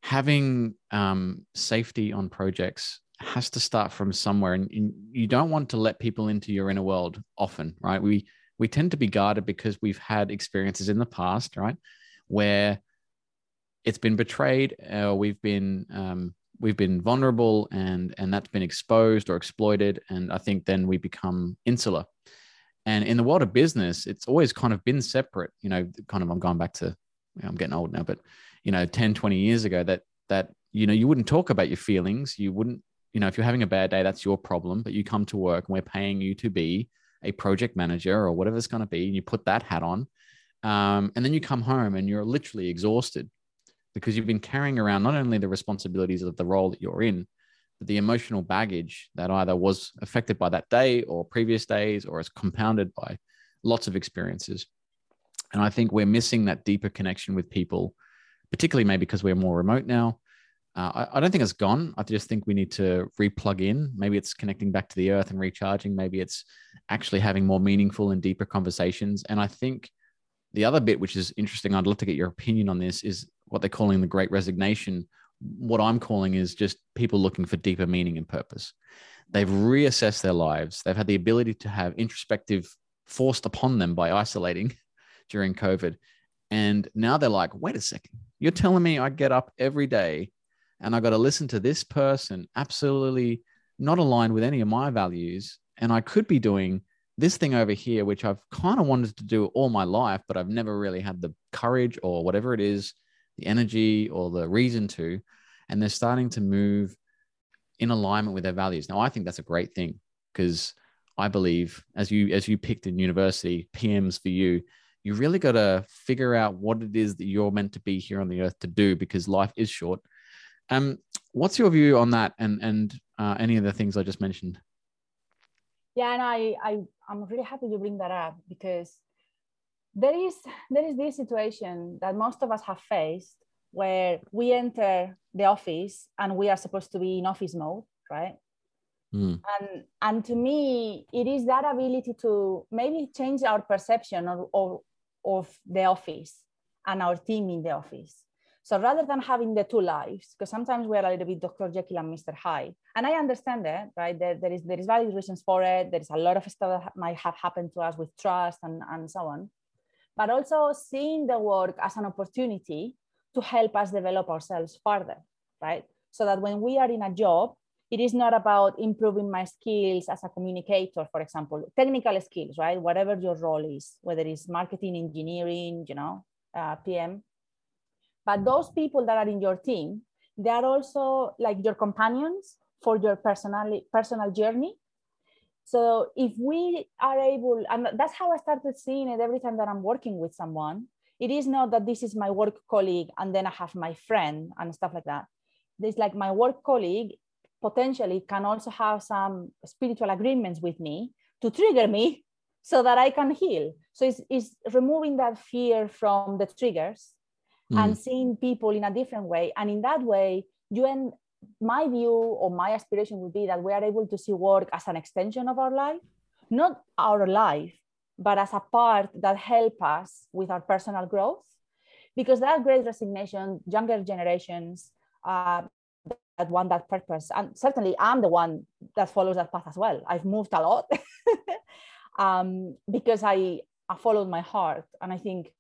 having safety on projects has to start from somewhere, and you don't want to let people into your inner world often, right? We tend to be guarded because we've had experiences in the past, right, where it's been betrayed, or we've been vulnerable, and that's been exposed or exploited, and I think then we become insular. And in the world of business, it's always kind of been separate, you know, kind of, I'm going back to, I'm getting old now, but, you know, 10, 20 years ago that, you know, you wouldn't talk about your feelings. You wouldn't, you know, if you're having a bad day, that's your problem, but you come to work and we're paying you to be a project manager or whatever it's going to be. And you put that hat on. And then you come home and you're literally exhausted because you've been carrying around not only the responsibilities of the role that you're in, but the emotional baggage that either was affected by that day or previous days, or is compounded by lots of experiences. And I think we're missing that deeper connection with people, particularly maybe because we're more remote now. I don't think it's gone. I just think we need to replug in. Maybe it's connecting back to the earth and recharging. Maybe it's actually having more meaningful and deeper conversations. And I think the other bit, which is interesting, I'd love to get your opinion on this, is what they're calling the Great Resignation. What I'm calling is just people looking for deeper meaning and purpose. They've reassessed their lives. They've had the ability to have introspective forced upon them by isolating during COVID. And now they're like, wait a second, you're telling me I get up every day and I got to listen to this person absolutely not aligned with any of my values. And I could be doing this thing over here, which I've kind of wanted to do all my life, but I've never really had the courage or whatever it is, the energy or the reason to. And they're starting to move in alignment with their values. Now, I think that's a great thing, because I believe, as you picked in university, PMs for you, you really got to figure out what it is that you're meant to be here on the earth to do, because life is short. What's your view on that, and any of the things I just mentioned? Yeah, and I'm really happy you bring that up, because there is this situation that most of us have faced where we enter the office and we are supposed to be in office mode, right? Mm. And to me, it is that ability to maybe change our perception of the office and our team in the office. So rather than having the two lives, because sometimes we are a little bit Dr. Jekyll and Mr. Hyde, and I understand that, right? There is valid reasons for it. There is a lot of stuff that might have happened to us with trust and so on, but also seeing the work as an opportunity to help us develop ourselves further, right? So that when we are in a job, it is not about improving my skills as a communicator, for example, technical skills, right? Whatever your role is, whether it's marketing, engineering, you know, PM. But those people that are in your team, they are also like your companions for your personal journey. So if we are able, and that's how I started seeing it every time that I'm working with someone, it is not that this is my work colleague and then I have my friend and stuff like that. It's like my work colleague potentially can also have some spiritual agreements with me to trigger me so that I can heal. So it's removing that fear from the triggers. Mm. And seeing people in a different way. And in that way, my view or my aspiration would be that we are able to see work as an extension of our life, not our life, but as a part that help us with our personal growth. Because that Great Resignation, younger generations, that want that purpose. And certainly I'm the one that follows that path as well. I've moved a lot because I followed my heart. And I think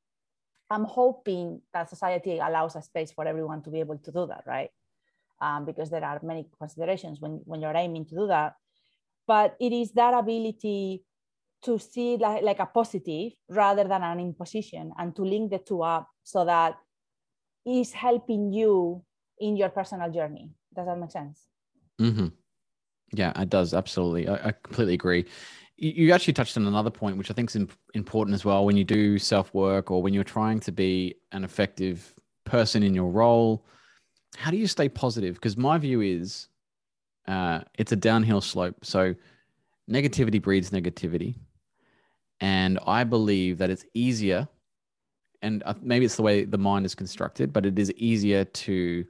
I'm hoping that society allows a space for everyone to be able to do that, right? Because there are many considerations when you're aiming to do that. But it is that ability to see like a positive rather than an imposition, and to link the two up so that it's helping you in your personal journey. Does that make sense? Mm-hmm. Yeah, it does. Absolutely. I completely agree. You actually touched on another point, which I think is important as well. When you do self-work, or when you're trying to be an effective person in your role, how do you stay positive? Because my view is it's a downhill slope. So negativity breeds negativity. And I believe that it's easier, and maybe it's the way the mind is constructed, but it is easier to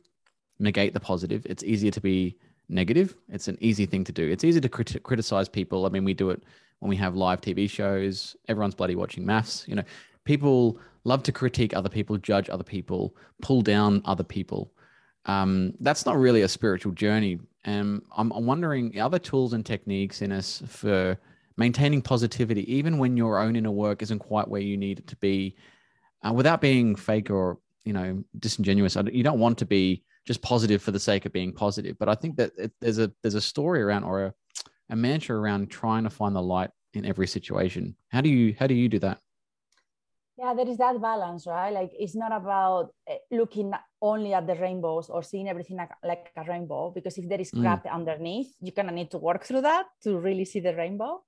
negate the positive. It's easier to be negative. It's an easy thing to do. It's easy to criticize people. I mean, we do it when we have live TV shows. Everyone's bloody watching maths. You know, people love to critique other people, judge other people, pull down other people. That's not really a spiritual journey. And I'm wondering, other tools and techniques in us for maintaining positivity, even when your own inner work isn't quite where you need it to be, without being fake or, you know, disingenuous. You don't want to be just positive for the sake of being positive. But I think that there's a story around, or a mantra around, trying to find the light in every situation. How do you do that? Yeah, there is that balance, right? Like, it's not about looking only at the rainbows or seeing everything like a rainbow, because if there is crap underneath, you kind of need to work through that to really see the rainbow.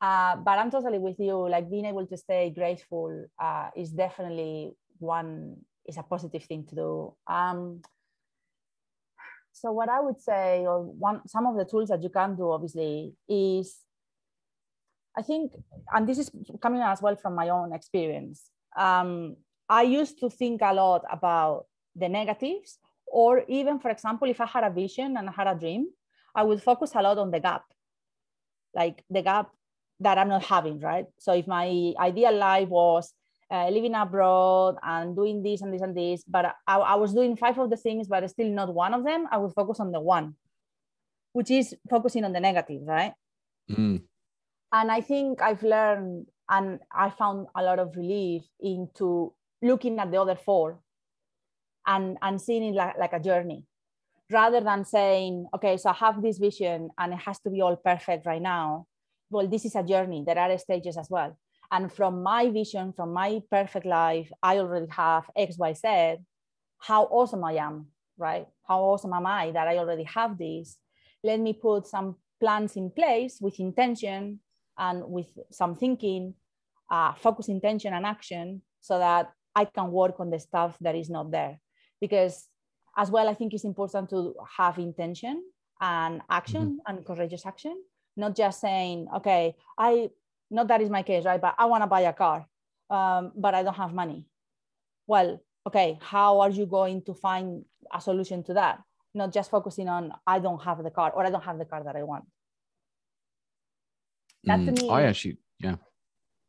But I'm totally with you. Like, being able to stay grateful is definitely is a positive thing to do. So what I would say, or some of the tools that you can do, obviously, is, I think, and this is coming as well from my own experience, I used to think a lot about the negatives, or even, for example, if I had a vision and I had a dream, I would focus a lot on the gap, like the gap that I'm not having, right? So if my ideal life was living abroad and doing this and this and this, but I was doing 5 of the things, but still not one of them, I would focus on the one, which is focusing on the negative, right? Mm. And I think I've learned, and I found a lot of relief into looking at the other 4 and seeing it like a journey, rather than saying, okay, so I have this vision and it has to be all perfect right now. Well, this is a journey. There are stages as well. And from my vision, from my perfect life, I already have X, Y, Z. How awesome I am, right? How awesome am I that I already have this? Let me put some plans in place with intention, and with some thinking, focus, intention, and action, so that I can work on the stuff that is not there. Because as well, I think it's important to have intention and action, and courageous action, not just saying, okay, not that is my case, right? But I want to buy a car, but I don't have money. Well, okay, how are you going to find a solution to that? Not just focusing on, I don't have the car, or I don't have the car that I want. That to me, I actually, yeah.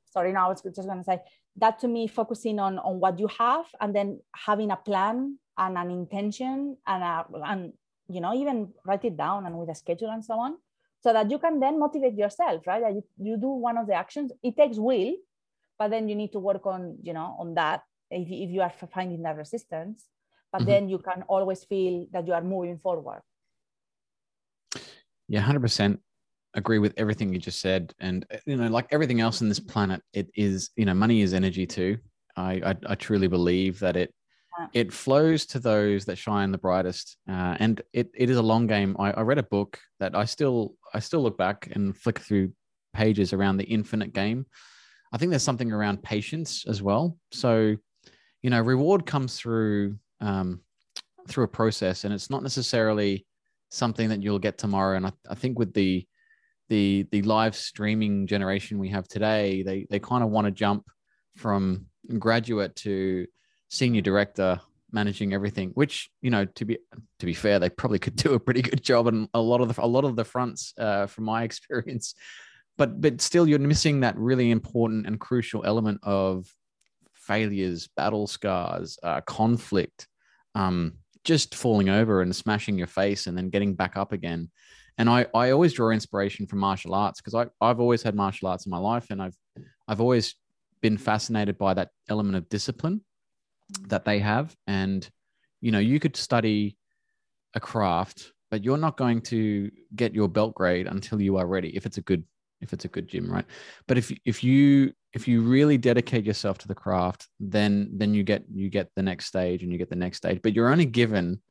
Sorry, no, I was just going to say that, to me, focusing on what you have, and then having a plan and an intention, and you know, even write it down, and with a schedule and so on, so that you can then motivate yourself, right? That you do one of the actions. It takes will, but then you need to work on, you know, on that if you are finding that resistance. But then you can always feel that you are moving forward. Yeah, 100%. Agree with everything you just said. And, you know, like everything else on this planet, it is, you know, money is energy too. I truly believe that it flows to those that shine the brightest. And it is a long game. I read a book that I still look back and flick through pages around, The Infinite Game. I think there's something around patience as well. So, you know, reward comes through a process, and it's not necessarily something that you'll get tomorrow. And I think with the live streaming generation we have today, they kind of want to jump from graduate to senior director, managing everything, which, you know, to be fair, they probably could do a pretty good job on a lot of the fronts, from my experience, but still you're missing that really important and crucial element of failures, battle scars, conflict, just falling over and smashing your face and then getting back up again. And I always draw inspiration from martial arts, because I've always had martial arts in my life, and I've always been fascinated by that element of discipline that they have. And, you know, you could study a craft, but you're not going to get your belt grade until you are ready, if it's a good gym, right? But if you really dedicate yourself to the craft, then you get the next stage, and you get the next stage, but you're only given,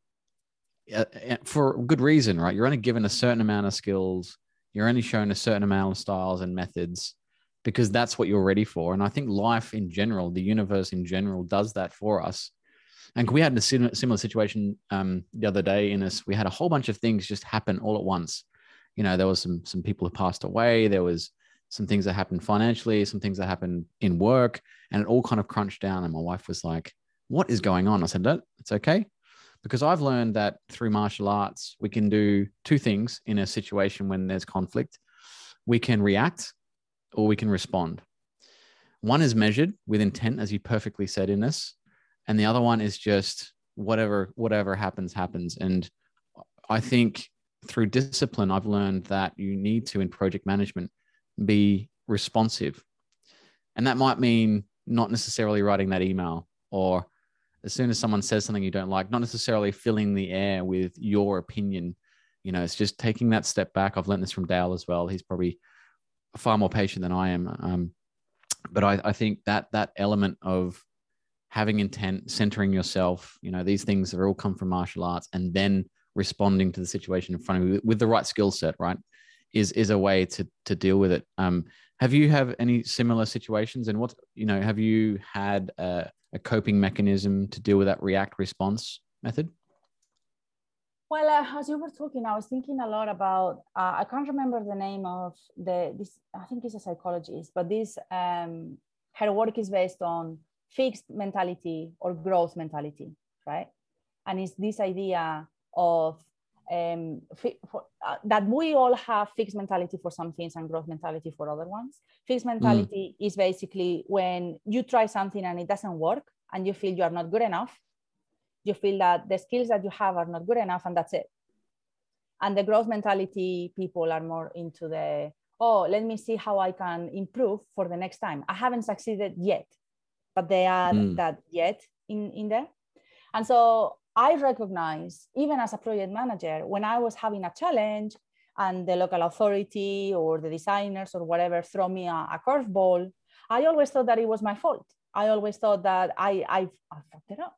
for good reason, right? You're only given a certain amount of skills. You're only shown a certain amount of styles and methods, because that's what you're ready for. And I think life in general, the universe in general, does that for us. And we had a similar situation the other day, Ines. We had a whole bunch of things just happen all at once. You know, there was some people who passed away. There was some things that happened financially, some things that happened in work, and it all kind of crunched down. And my wife was like, what is going on? I said, no, it's okay. Because I've learned that through martial arts, we can do two things in a situation when there's conflict. We can react or we can respond. One is measured with intent, as you perfectly said, Ines. And the other one is just whatever happens, happens. And I think through discipline, I've learned that you need to, in project management, be responsive. And that might mean not necessarily writing that email, or as soon as someone says something you don't like, not necessarily filling the air with your opinion. You know, it's just taking that step back. I've learned this from Dale as well. He's probably far more patient than I am. But I think that element of having intent, centering yourself, you know, these things are all come from martial arts, and then responding to the situation in front of you with the right skill set, right, is a way to deal with it. Have you have any similar situations, and what, you know, have you had a coping mechanism to deal with that react response method? Well, as you were talking, I was thinking a lot about, I can't remember the name of this, I think it's a psychologist, but this, her work is based on fixed mentality or growth mentality, right? And it's this idea of that we all have fixed mentality for some things and growth mentality for other ones. Fixed mentality is basically when you try something and it doesn't work and you feel you are not good enough. You feel that the skills that you have are not good enough, and that's it. And the growth mentality people are more into the, oh, let me see how I can improve for the next time. I haven't succeeded yet, but they add that yet in there. And so I recognize, even as a project manager, when I was having a challenge and the local authority or the designers or whatever throw me a curveball, I always thought that it was my fault. I always thought that I fucked it up.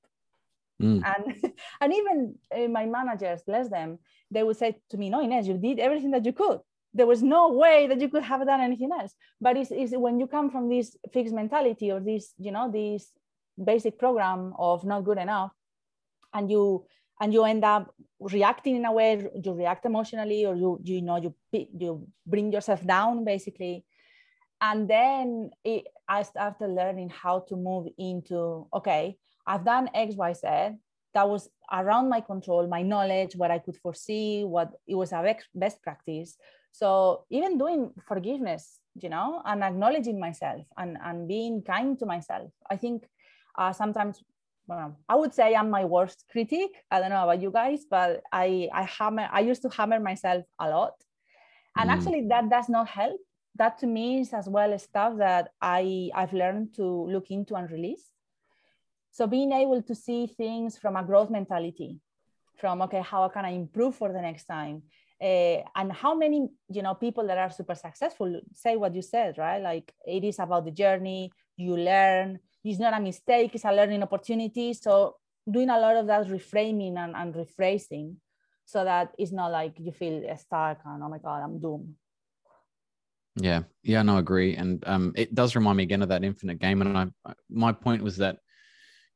And even my managers, bless them, they would say to me, no, Ines, you did everything that you could. There was no way that you could have done anything else. But it's when you come from this fixed mentality or this, you know, this basic program of not good enough, and you end up reacting in a way, you react emotionally, or you bring yourself down, basically. And then I started learning how to move into, okay, I've done X, Y, Z. That was around my control, my knowledge, what I could foresee, what it was a best practice. So even doing forgiveness, you know, and acknowledging myself and being kind to myself. I think sometimes, well, I would say I'm my worst critic. I don't know about you guys, but I used to hammer myself a lot. And actually that does not help. That to me is as well stuff that I've learned to look into and release. So being able to see things from a growth mentality, from, okay, how can I improve for the next time? And how many, you know, people that are super successful say what you said, right? Like, it is about the journey, you learn, it's not a mistake, it's a learning opportunity. So doing a lot of that reframing and rephrasing, so that it's not like you feel stuck and, oh my God, I'm doomed. Yeah. Yeah, no, I agree. And it does remind me again of that infinite game. And my point was that,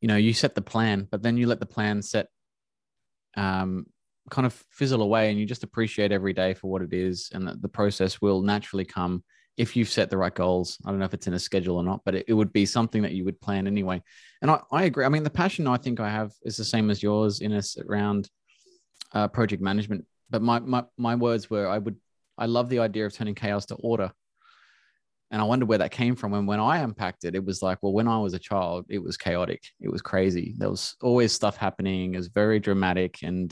you know, you set the plan, but then you let the plan set, kind of fizzle away, and you just appreciate every day for what it is. And the process will naturally come if you've set the right goals. I don't know if it's in a schedule or not, but it would be something that you would plan anyway. And I agree. I mean, the passion I think I have is the same as yours, Ines, around project management. But my words were, I love the idea of turning chaos to order. And I wonder where that came from. And when I unpacked it, it was like, well, when I was a child, it was chaotic. It was crazy. There was always stuff happening. It was very dramatic. And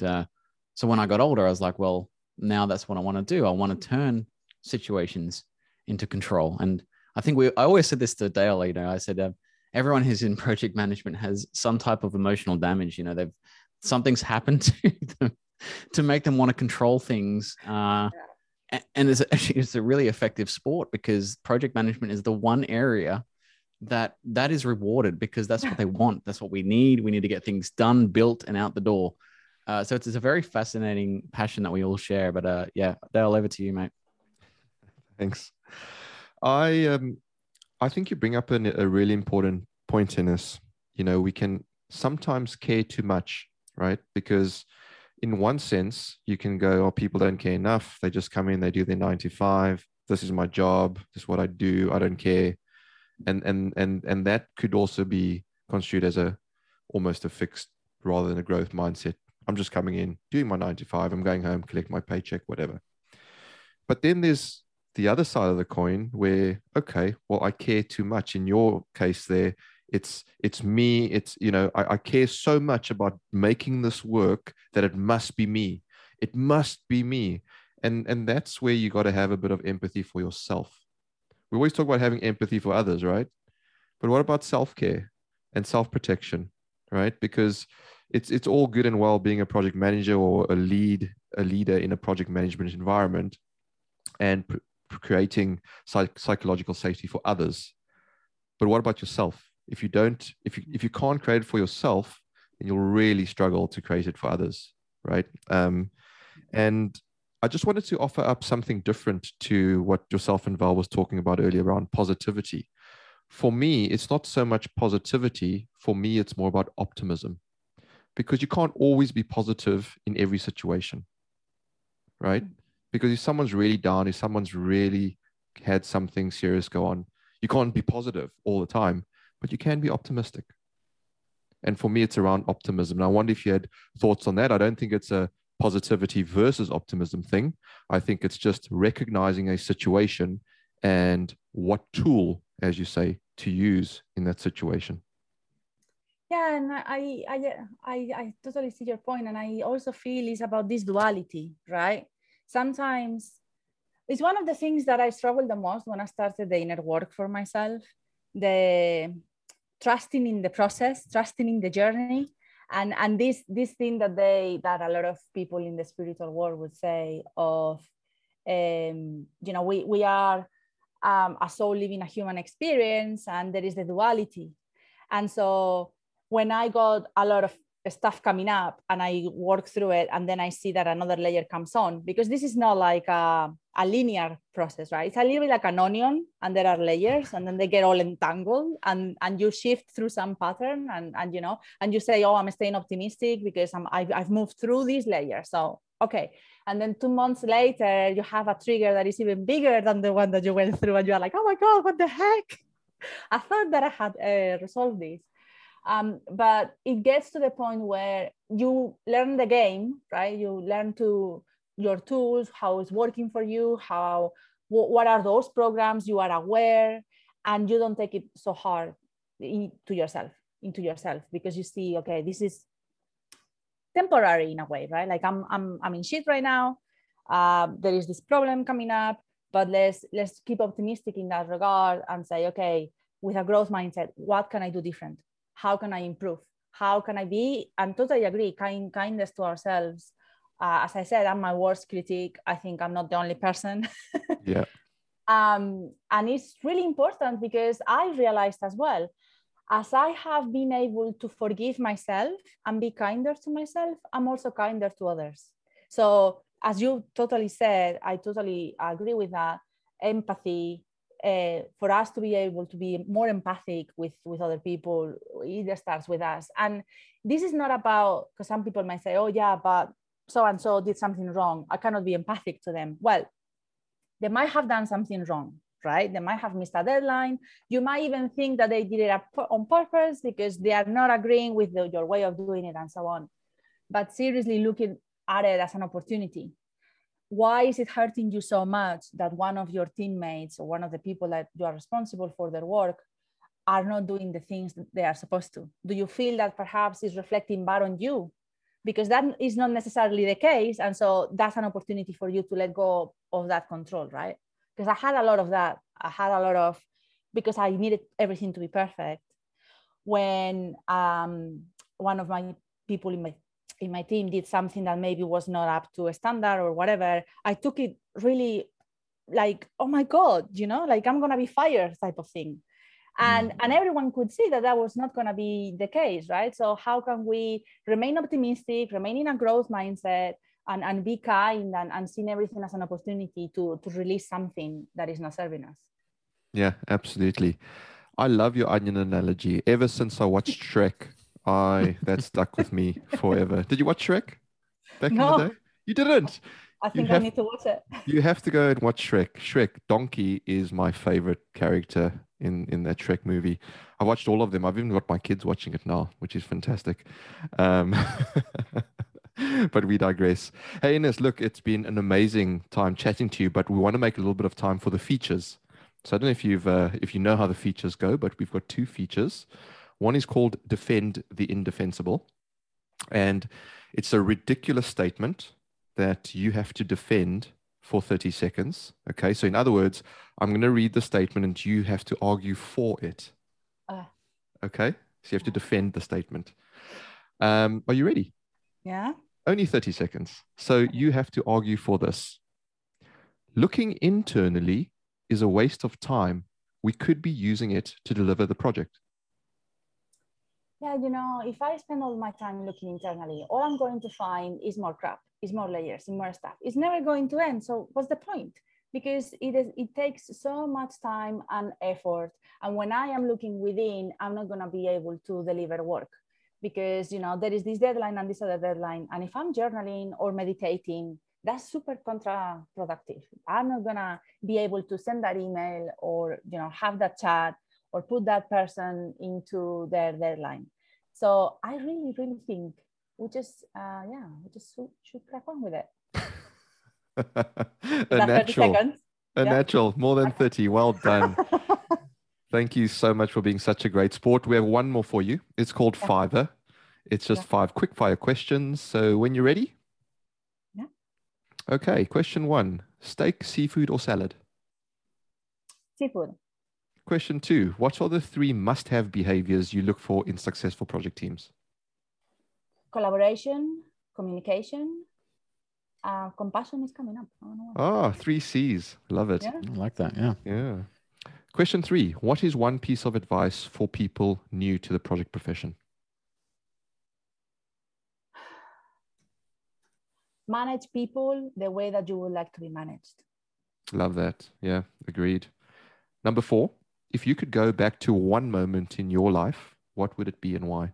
so when I got older, I was like, well, now that's what I want to do. I want to turn situations into control. And I think I always said this to Dale, you know, I said, everyone who's in project management has some type of emotional damage. You know, something's happened to them to make them want to control things. And it's a really effective sport, because project management is the one area that is rewarded, because that's what they want. That's what we need. We need to get things done, built, and out the door. So it's a very fascinating passion that we all share. But yeah, Dale, over to you, mate. Thanks. I think you bring up a really important point in us. You know, we can sometimes care too much, right? Because in one sense, you can go, oh, people don't care enough. They just come in, they do their 9 to 5. this is my job, this is what I do, I don't care. And that could also be construed as almost a fixed rather than a growth mindset. I'm just coming in, doing my 9 to 5, I'm going home, collect my paycheck, whatever. But then there's the other side of the coin where, okay, well, I care too much. In your case there, it's me, it's, you know, I care so much about making this work that it must be me. It must be me. And that's where you got to have a bit of empathy for yourself. We always talk about having empathy for others, right? But what about self-care and self-protection, right? Because it's all good and well being a project manager or a leader in a project management environment and creating psychological safety for others. But what about yourself? If you don't, if you can't create it for yourself, then you'll really struggle to create it for others, right? And I just wanted to offer up something different to what yourself and Val was talking about earlier around positivity. For me, it's not so much positivity. For me, it's more about optimism, because you can't always be positive in every situation, right? Because if someone's really down, if someone's really had something serious go on, you can't be positive all the time, but you can be optimistic. And for me, it's around optimism. And I wonder if you had thoughts on that. I don't think it's a positivity versus optimism thing. I think it's just recognizing a situation and what tool, as you say, to use in that situation. Yeah, and I totally see your point. And I also feel it's about this duality, right? Sometimes it's one of the things that I struggled the most when I started the inner work for myself, the trusting in the process, trusting in the journey. And this thing that a lot of people in the spiritual world would say of, you know, we are a soul living a human experience, and there is the duality. And so when I got a lot of stuff coming up and I work through it, and then I see that another layer comes on, because this is not like a linear process, right? It's a little bit like an onion, and there are layers, and then they get all entangled, and you shift through some pattern, and you know, and you say, oh, I'm staying optimistic because I've moved through this layer, so okay. And then 2 months later, you have a trigger that is even bigger than the one that you went through, and you are like, oh my God, what the heck? I thought that I had resolved this. But it gets to the point where you learn the game, right? You learn your tools, how it's working for you, what are those programs you are aware, and you don't take it so hard into yourself, because you see, okay, this is temporary in a way, right? Like I'm in shit right now. There is this problem coming up, but let's keep optimistic in that regard and say, okay, with a growth mindset, what can I do different? How can I improve? How can I be? And totally agree, kindness to ourselves. As I said, I'm my worst critic. I think I'm not the only person. Yeah. And it's really important, because I realized as well, as I have been able to forgive myself and be kinder to myself, I'm also kinder to others. So as you totally said, I totally agree with that. Empathy, for us to be able to be more empathic with other people, it starts with us. And this is not about, because some people might say, oh yeah, but so-and-so did something wrong, I cannot be empathic to them. Well, they might have done something wrong, right? They might have missed a deadline. You might even think that they did it on purpose because they are not agreeing with your way of doing it and so on. But seriously, looking at it as an opportunity. Why is it hurting you so much that one of your teammates or one of the people that you are responsible for their work are not doing the things that they are supposed to? Do you feel that perhaps is reflecting bad on you? Because that is not necessarily the case. And so that's an opportunity for you to let go of that control, right? Because I had a lot of that. Because I needed everything to be perfect. When one of my people in my team did something that maybe was not up to a standard or whatever, I took it really like, oh my God, you know, like I'm going to be fired type of thing. And everyone could see that was not going to be the case, right? So how can we remain optimistic, remain in a growth mindset, and be kind and seeing everything as an opportunity to release something that is not serving us? Yeah, absolutely. I love your onion analogy. Ever since I watched Shrek, that stuck with me forever. Did you watch Shrek back in the day? You didn't. I think I need to watch it. You have to go and watch Shrek. Shrek, Donkey is my favorite character in that Shrek movie. I watched all of them. I've even got my kids watching it now, which is fantastic. But we digress. Hey, Ines, look, it's been an amazing time chatting to you, but we want to make a little bit of time for the features. So I don't know if you know how the features go, but we've got two features. One is called Defend the Indefensible. And it's a ridiculous statement that you have to defend for 30 seconds. Okay, so in other words, I'm going to read the statement and you have to argue for it. Okay, so you have to defend the statement. Are you ready? Yeah. Only 30 seconds. So you have to argue for this. Looking internally is a waste of time. We could be using it to deliver the project. Yeah, you know, if I spend all my time looking internally, all I'm going to find is more crap, is more layers, and more stuff. It's never going to end. So what's the point? Because it takes so much time and effort. And when I am looking within, I'm not going to be able to deliver work because, you know, there is this deadline and this other deadline. And if I'm journaling or meditating, that's super counterproductive. I'm not going to be able to send that email or, you know, have that chat or put that person into their deadline. So I really, really think we just, we just should crack on with it. Natural, more than 30. Well done. Thank you so much for being such a great sport. We have one more for you. It's called Fiverr. It's just 5 quick fire questions. So when you're ready. Yeah. Okay. Question 1, steak, seafood or salad? Seafood. Question 2, what are the 3 must-have behaviors you look for in successful project teams? Collaboration, communication, compassion is coming up. Oh, 3 C's. Love it. Yeah. I like that. Yeah. Yeah. Question 3, what is one piece of advice for people new to the project profession? Manage people the way that you would like to be managed. Love that. Yeah, agreed. Number 4. If you could go back to one moment in your life, what would it be and why?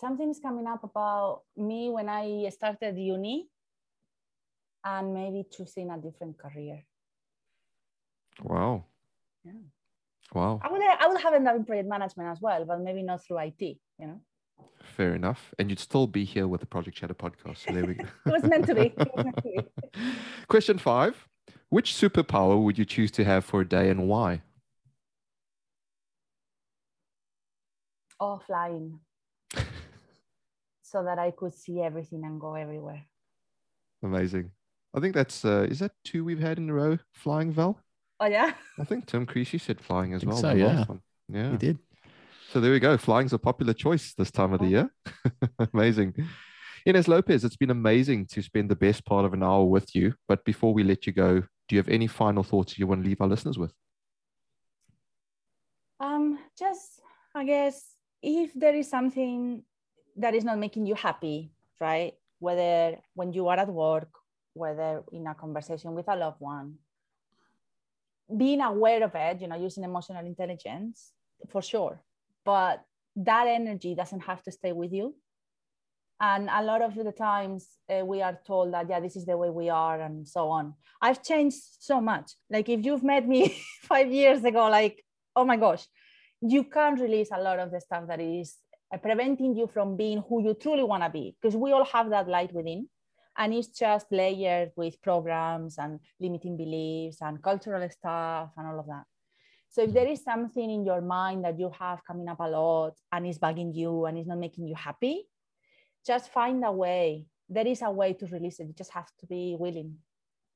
Something's coming up about me when I started uni and maybe choosing a different career. Wow. Yeah. Wow. I would have ended up in project management as well, but maybe not through IT, you know? Fair enough. And you'd still be here with the Project Chatter podcast. So there we go. It was meant to be. Question 5. Which superpower would you choose to have for a day and why? Oh, flying. So that I could see everything and go everywhere. Amazing. I think that's, is that 2 we've had in a row? Flying, Val? Oh, yeah. I think Tim Creasy said flying as well. So, yeah. Yeah. He did. So there we go. Flying's a popular choice this time of the year. Amazing. Ines Lopes, it's been amazing to spend the best part of an hour with you. But before we let you go, do you have any final thoughts you want to leave our listeners with? Just, I guess, if there is something that is not making you happy, right? Whether when you are at work, whether in a conversation with a loved one, being aware of it, you know, using emotional intelligence, for sure. But that energy doesn't have to stay with you. And a lot of the times we are told that, yeah, this is the way we are and so on. I've changed so much. Like if you've met me 5 years ago, like, oh my gosh, you can't release a lot of the stuff that is preventing you from being who you truly want to be. Because we all have that light within. And it's just layered with programs and limiting beliefs and cultural stuff and all of that. So if there is something in your mind that you have coming up a lot and is bugging you and is not making you happy, just find a way. There is a way to release it. You just have to be willing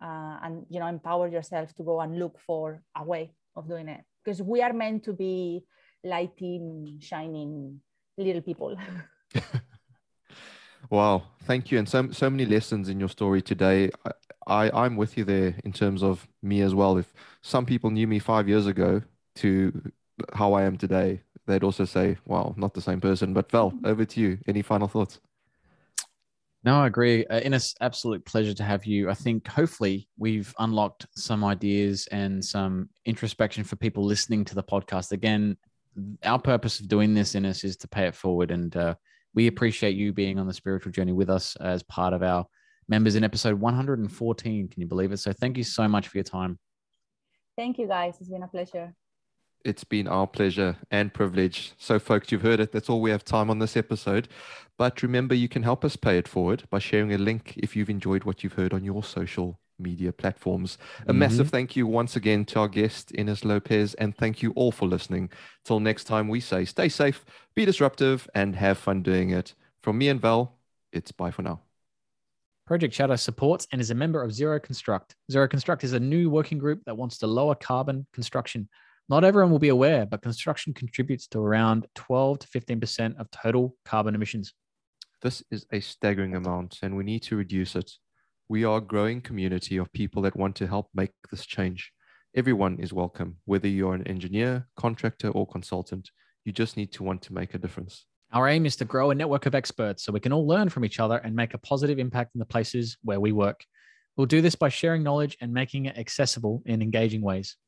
and, you know, empower yourself to go and look for a way of doing it. Because we are meant to be lighting, shining little people. Wow. Thank you. And so many lessons in your story today. I'm with you there in terms of me as well. If some people knew me 5 years ago to how I am today, they'd also say, wow, not the same person. But Val, over to you. Any final thoughts? No, I agree. Ines, absolute pleasure to have you. I think hopefully we've unlocked some ideas and some introspection for people listening to the podcast. Again, our purpose of doing this, Ines, is to pay it forward. And we appreciate you being on the spiritual journey with us as part of our members in episode 114. Can you believe it? So thank you so much for your time. Thank you, guys. It's been a pleasure. It's been our pleasure and privilege. So folks, you've heard it. That's all we have time on this episode. But remember, you can help us pay it forward by sharing a link if you've enjoyed what you've heard on your social media platforms. A massive thank you once again to our guest, Ines Lopes, and thank you all for listening. Till next time, we say stay safe, be disruptive, and have fun doing it. From me and Val, it's bye for now. Project Chatter supports and is a member of Zero Construct. Zero Construct is a new working group that wants to lower carbon construction. Not everyone will be aware, but construction contributes to around 12 to 15% of total carbon emissions. This is a staggering amount, and we need to reduce it. We are a growing community of people that want to help make this change. Everyone is welcome, whether you're an engineer, contractor, or consultant. You just need to want to make a difference. Our aim is to grow a network of experts so we can all learn from each other and make a positive impact in the places where we work. We'll do this by sharing knowledge and making it accessible in engaging ways.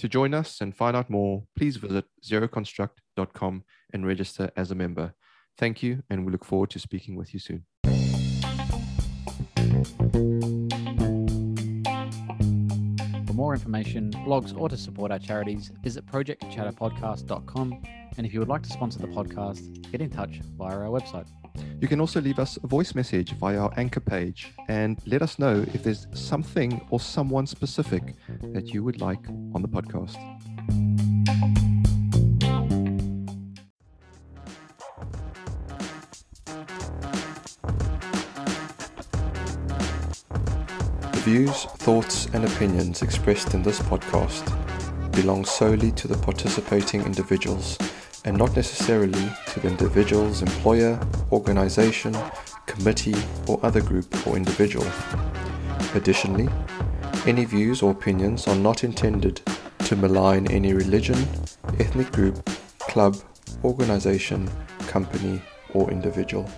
To join us and find out more, please visit zeroconstruct.com and register as a member. Thank you, and we look forward to speaking with you soon. For more information, blogs, or to support our charities, visit projectchatterpodcast.com. And if you would like to sponsor the podcast, get in touch via our website. You can also leave us a voice message via our anchor page and let us know if there's something or someone specific that you would like on the podcast. The views, thoughts, and opinions expressed in this podcast belong solely to the participating individuals and not necessarily to the individual's employer, organization, committee, or other group or individual. Additionally, any views or opinions are not intended to malign any religion, ethnic group, club, organization, company, or individual.